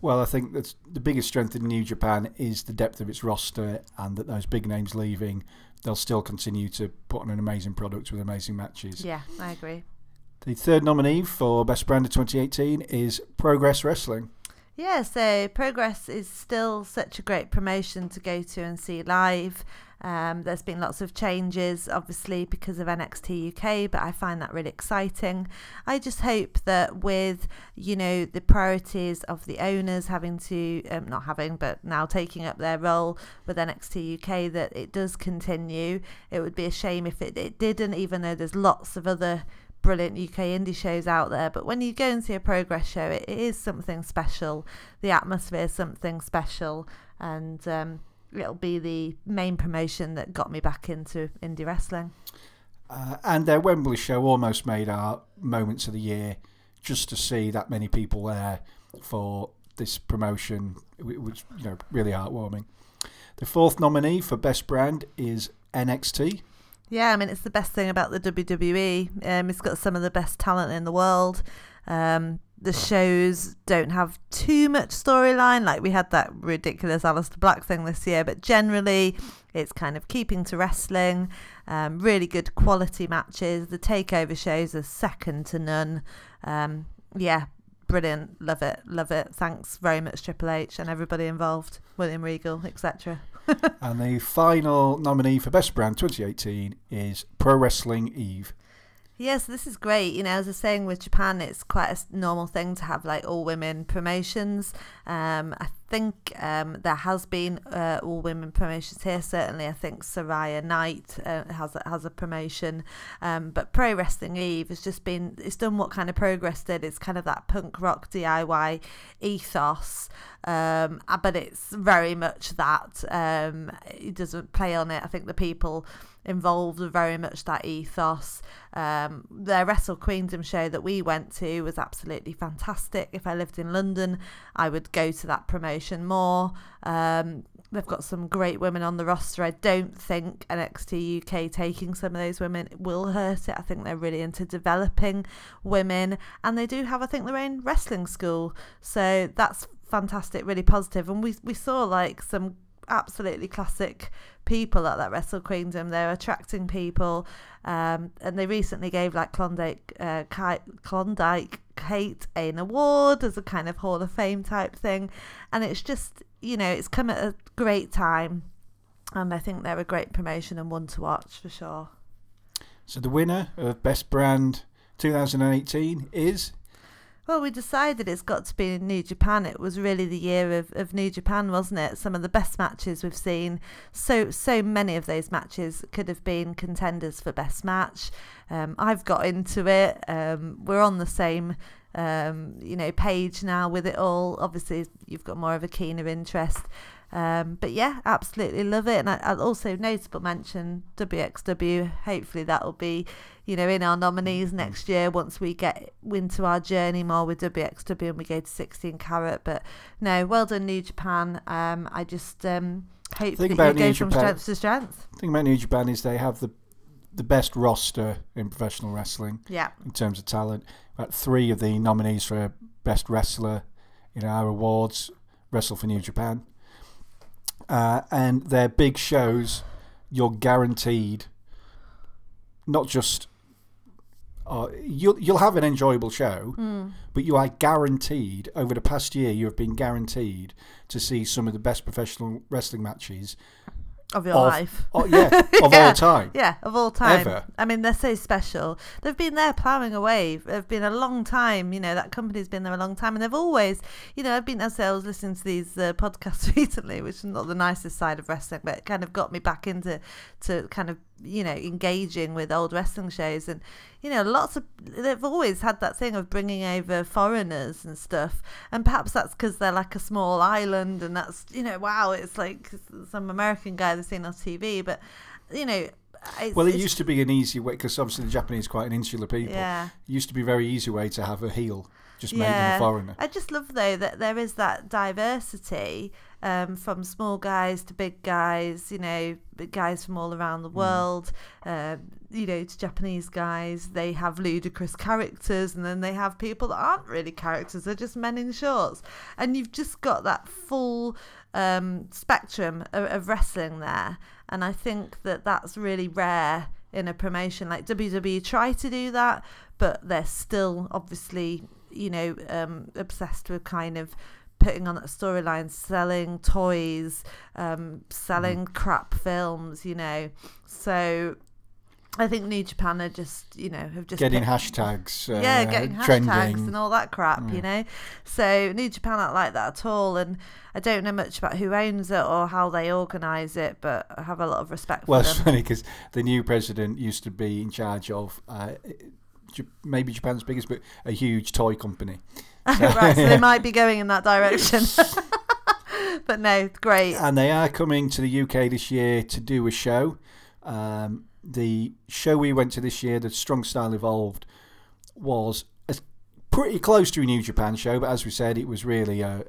Well, I think that's the biggest strength in New Japan is the depth of its roster, and that those big names leaving, they'll still continue to put on an amazing product with amazing matches. Yeah, I agree. The third nominee for Best Brand of 2018 is Progress Wrestling. Yeah, so Progress is still such a great promotion to go to and see live. There's been lots of changes, obviously, because of NXT UK, but I find that really exciting. I just hope that with, you know, the priorities of the owners having to, but now taking up their role with NXT UK, that it does continue. It would be a shame if it didn't, even though there's lots of other brilliant UK indie shows out there, but when you go and see a Progress show, it is something special. The atmosphere is something special, and it'll be the main promotion that got me back into indie wrestling. And their Wembley show almost made our moments of the year, just to see that many people there for this promotion. It was, you know, really heartwarming. The fourth nominee for Best Brand is NXT. Yeah, I mean, it's the best thing about the WWE. It's got some of the best talent in the world. The shows don't have too much storyline. Like, we had that ridiculous Aleister Black thing this year, but generally it's kind of keeping to wrestling. Really good quality matches. The takeover shows are second to none. Yeah, brilliant. Love it. Love it. Thanks very much, Triple H and everybody involved, William Regal, etc. And the final nominee for Best Brand 2018 is Pro Wrestling Eve. Yes, this is great. You know, as I was saying, with Japan, it's quite a normal thing to have like all women promotions. I think there has been all women promotions here. Certainly, I think Saraya Knight has a promotion. But Pro Wrestling Eve has just been, it's done what kind of Progress did. It's kind of that punk rock DIY ethos. But it's very much that. It doesn't play on it. I think the people involved are very much that ethos. Their Wrestle Queendom show that we went to was absolutely fantastic. If I lived in London, I would go to that promotion more. They've got some great women on the roster. I don't think NXT UK taking some of those women will hurt it. I think they're really into developing women, and they do have, I think, their own wrestling school. So that's fantastic, really positive. And we saw like some absolutely classic people at that Wrestle Kingdom. They're attracting people, and they recently gave like Klondike Kate an award as a kind of Hall of Fame type thing, and it's just, you know, it's come at a great time, and I think they're a great promotion and one to watch for sure. So the winner of Best Brand 2018 is... Well, we decided it's got to be in New Japan. It was really the year of New Japan, wasn't it? Some of the best matches we've seen. So many of those matches could have been contenders for best match. I've got into it. We're on the same page now with it all. Obviously, you've got more of a keener interest. But yeah, absolutely love it. And I'll also notable mention WXW. Hopefully that will be, in our nominees next year once we get into our journey more with WXW and we go to 16 Carat. But no, well done New Japan. I just hope that you go from strength to strength. The thing about New Japan is they have the best roster in professional wrestling. Yeah. In terms of talent. About three of the nominees for Best Wrestler in our awards wrestle for New Japan. And their big shows, you're guaranteed not just you'll have an enjoyable show, but you are guaranteed, over the past year you have been guaranteed to see some of the best professional wrestling matches of your life. All time. Yeah, of all time. Ever. I mean, they're so special. They've been there ploughing away. They've been a long time. That company's been there a long time. And they've always, I've been ourselves listening to these podcasts recently, which is not the nicest side of wrestling, but it kind of got me back into kind of, engaging with old wrestling shows. And, they've always had that thing of bringing over foreigners and stuff. And perhaps that's because they're like a small island and that's, it's like some American guy that's seen on TV. But, it used to be an easy way, because obviously the Japanese are quite an insular people. Yeah. It used to be a very easy way to have a heel just made him a foreigner. I just love, though, that there is that diversity from small guys to big guys, guys from all around the world, to Japanese guys. They have ludicrous characters, and then they have people that aren't really characters. They're just men in shorts. And you've just got that full spectrum of wrestling there. And I think that that's really rare in a promotion. Like WWE try to do that, but they're still obviously, obsessed with kind of putting on that storyline, selling toys, selling crap films, So I think New Japan are just, getting hashtags. Getting trending. Hashtags and all that crap, So New Japan aren't like that at all. And I don't know much about who owns it or how they organise it, but I have a lot of respect for them. Well, it's funny because the new president used to be in charge of... maybe Japan's biggest, but a huge toy company. Right, so they might be going in that direction. But no, great. And they are coming to the UK this year to do a show. The show we went to this year, the Strong Style Evolved, was pretty close to a New Japan show, but as we said, it was really a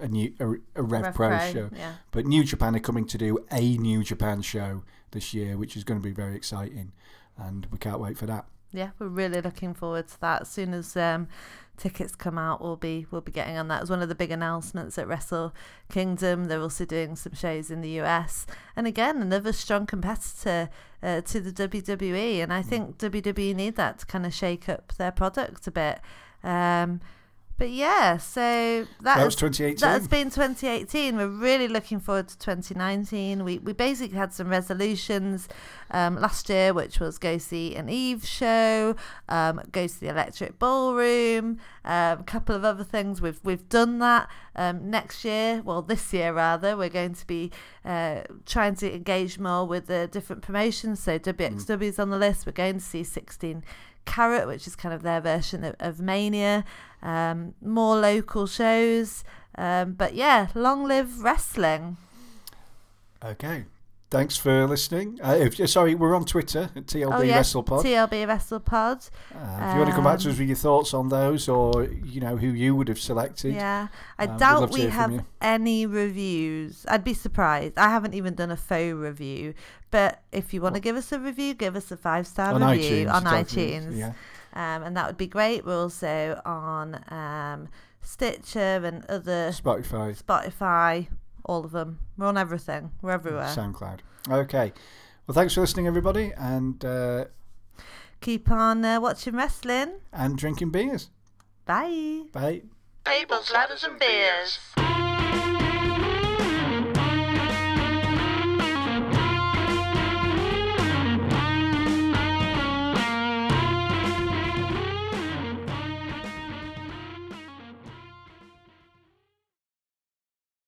Rev Pro show. Yeah. But New Japan are coming to do a New Japan show this year, which is going to be very exciting, and we can't wait for that. Yeah, we're really looking forward to that. As soon as tickets come out, we'll be getting on that. It was one of the big announcements at Wrestle Kingdom. They're also doing some shows in the US. And again, another strong competitor to the WWE. And I think WWE need that to kind of shake up their product a bit. But yeah, so that was 2018. That has been 2018. We're really looking forward to 2019. We basically had some resolutions last year, which was go see an Eve show, go to the Electric Ballroom, a couple of other things. We've done that. This year rather, we're going to be trying to engage more with the different promotions. So WXW is on the list. We're going to see 16 Carat, which is kind of their version of Mania, more local shows, but yeah, long live wrestling. Okay, thanks for listening. We're on Twitter at TLB WrestlePod. TLB WrestlePod. If you want to come back to us with your thoughts on those, or who you would have selected. Yeah, I doubt we have any reviews. I'd be surprised. I haven't even done a faux review. But if you want to give us a review, give us a 5-star review on iTunes. Yeah. And that would be great. We're also on Stitcher and other... Spotify, all of them. We're on everything. We're everywhere. SoundCloud. Okay. Well, thanks for listening, everybody. And keep on watching wrestling. And drinking beers. Bye. Tables, Ladders and Beers.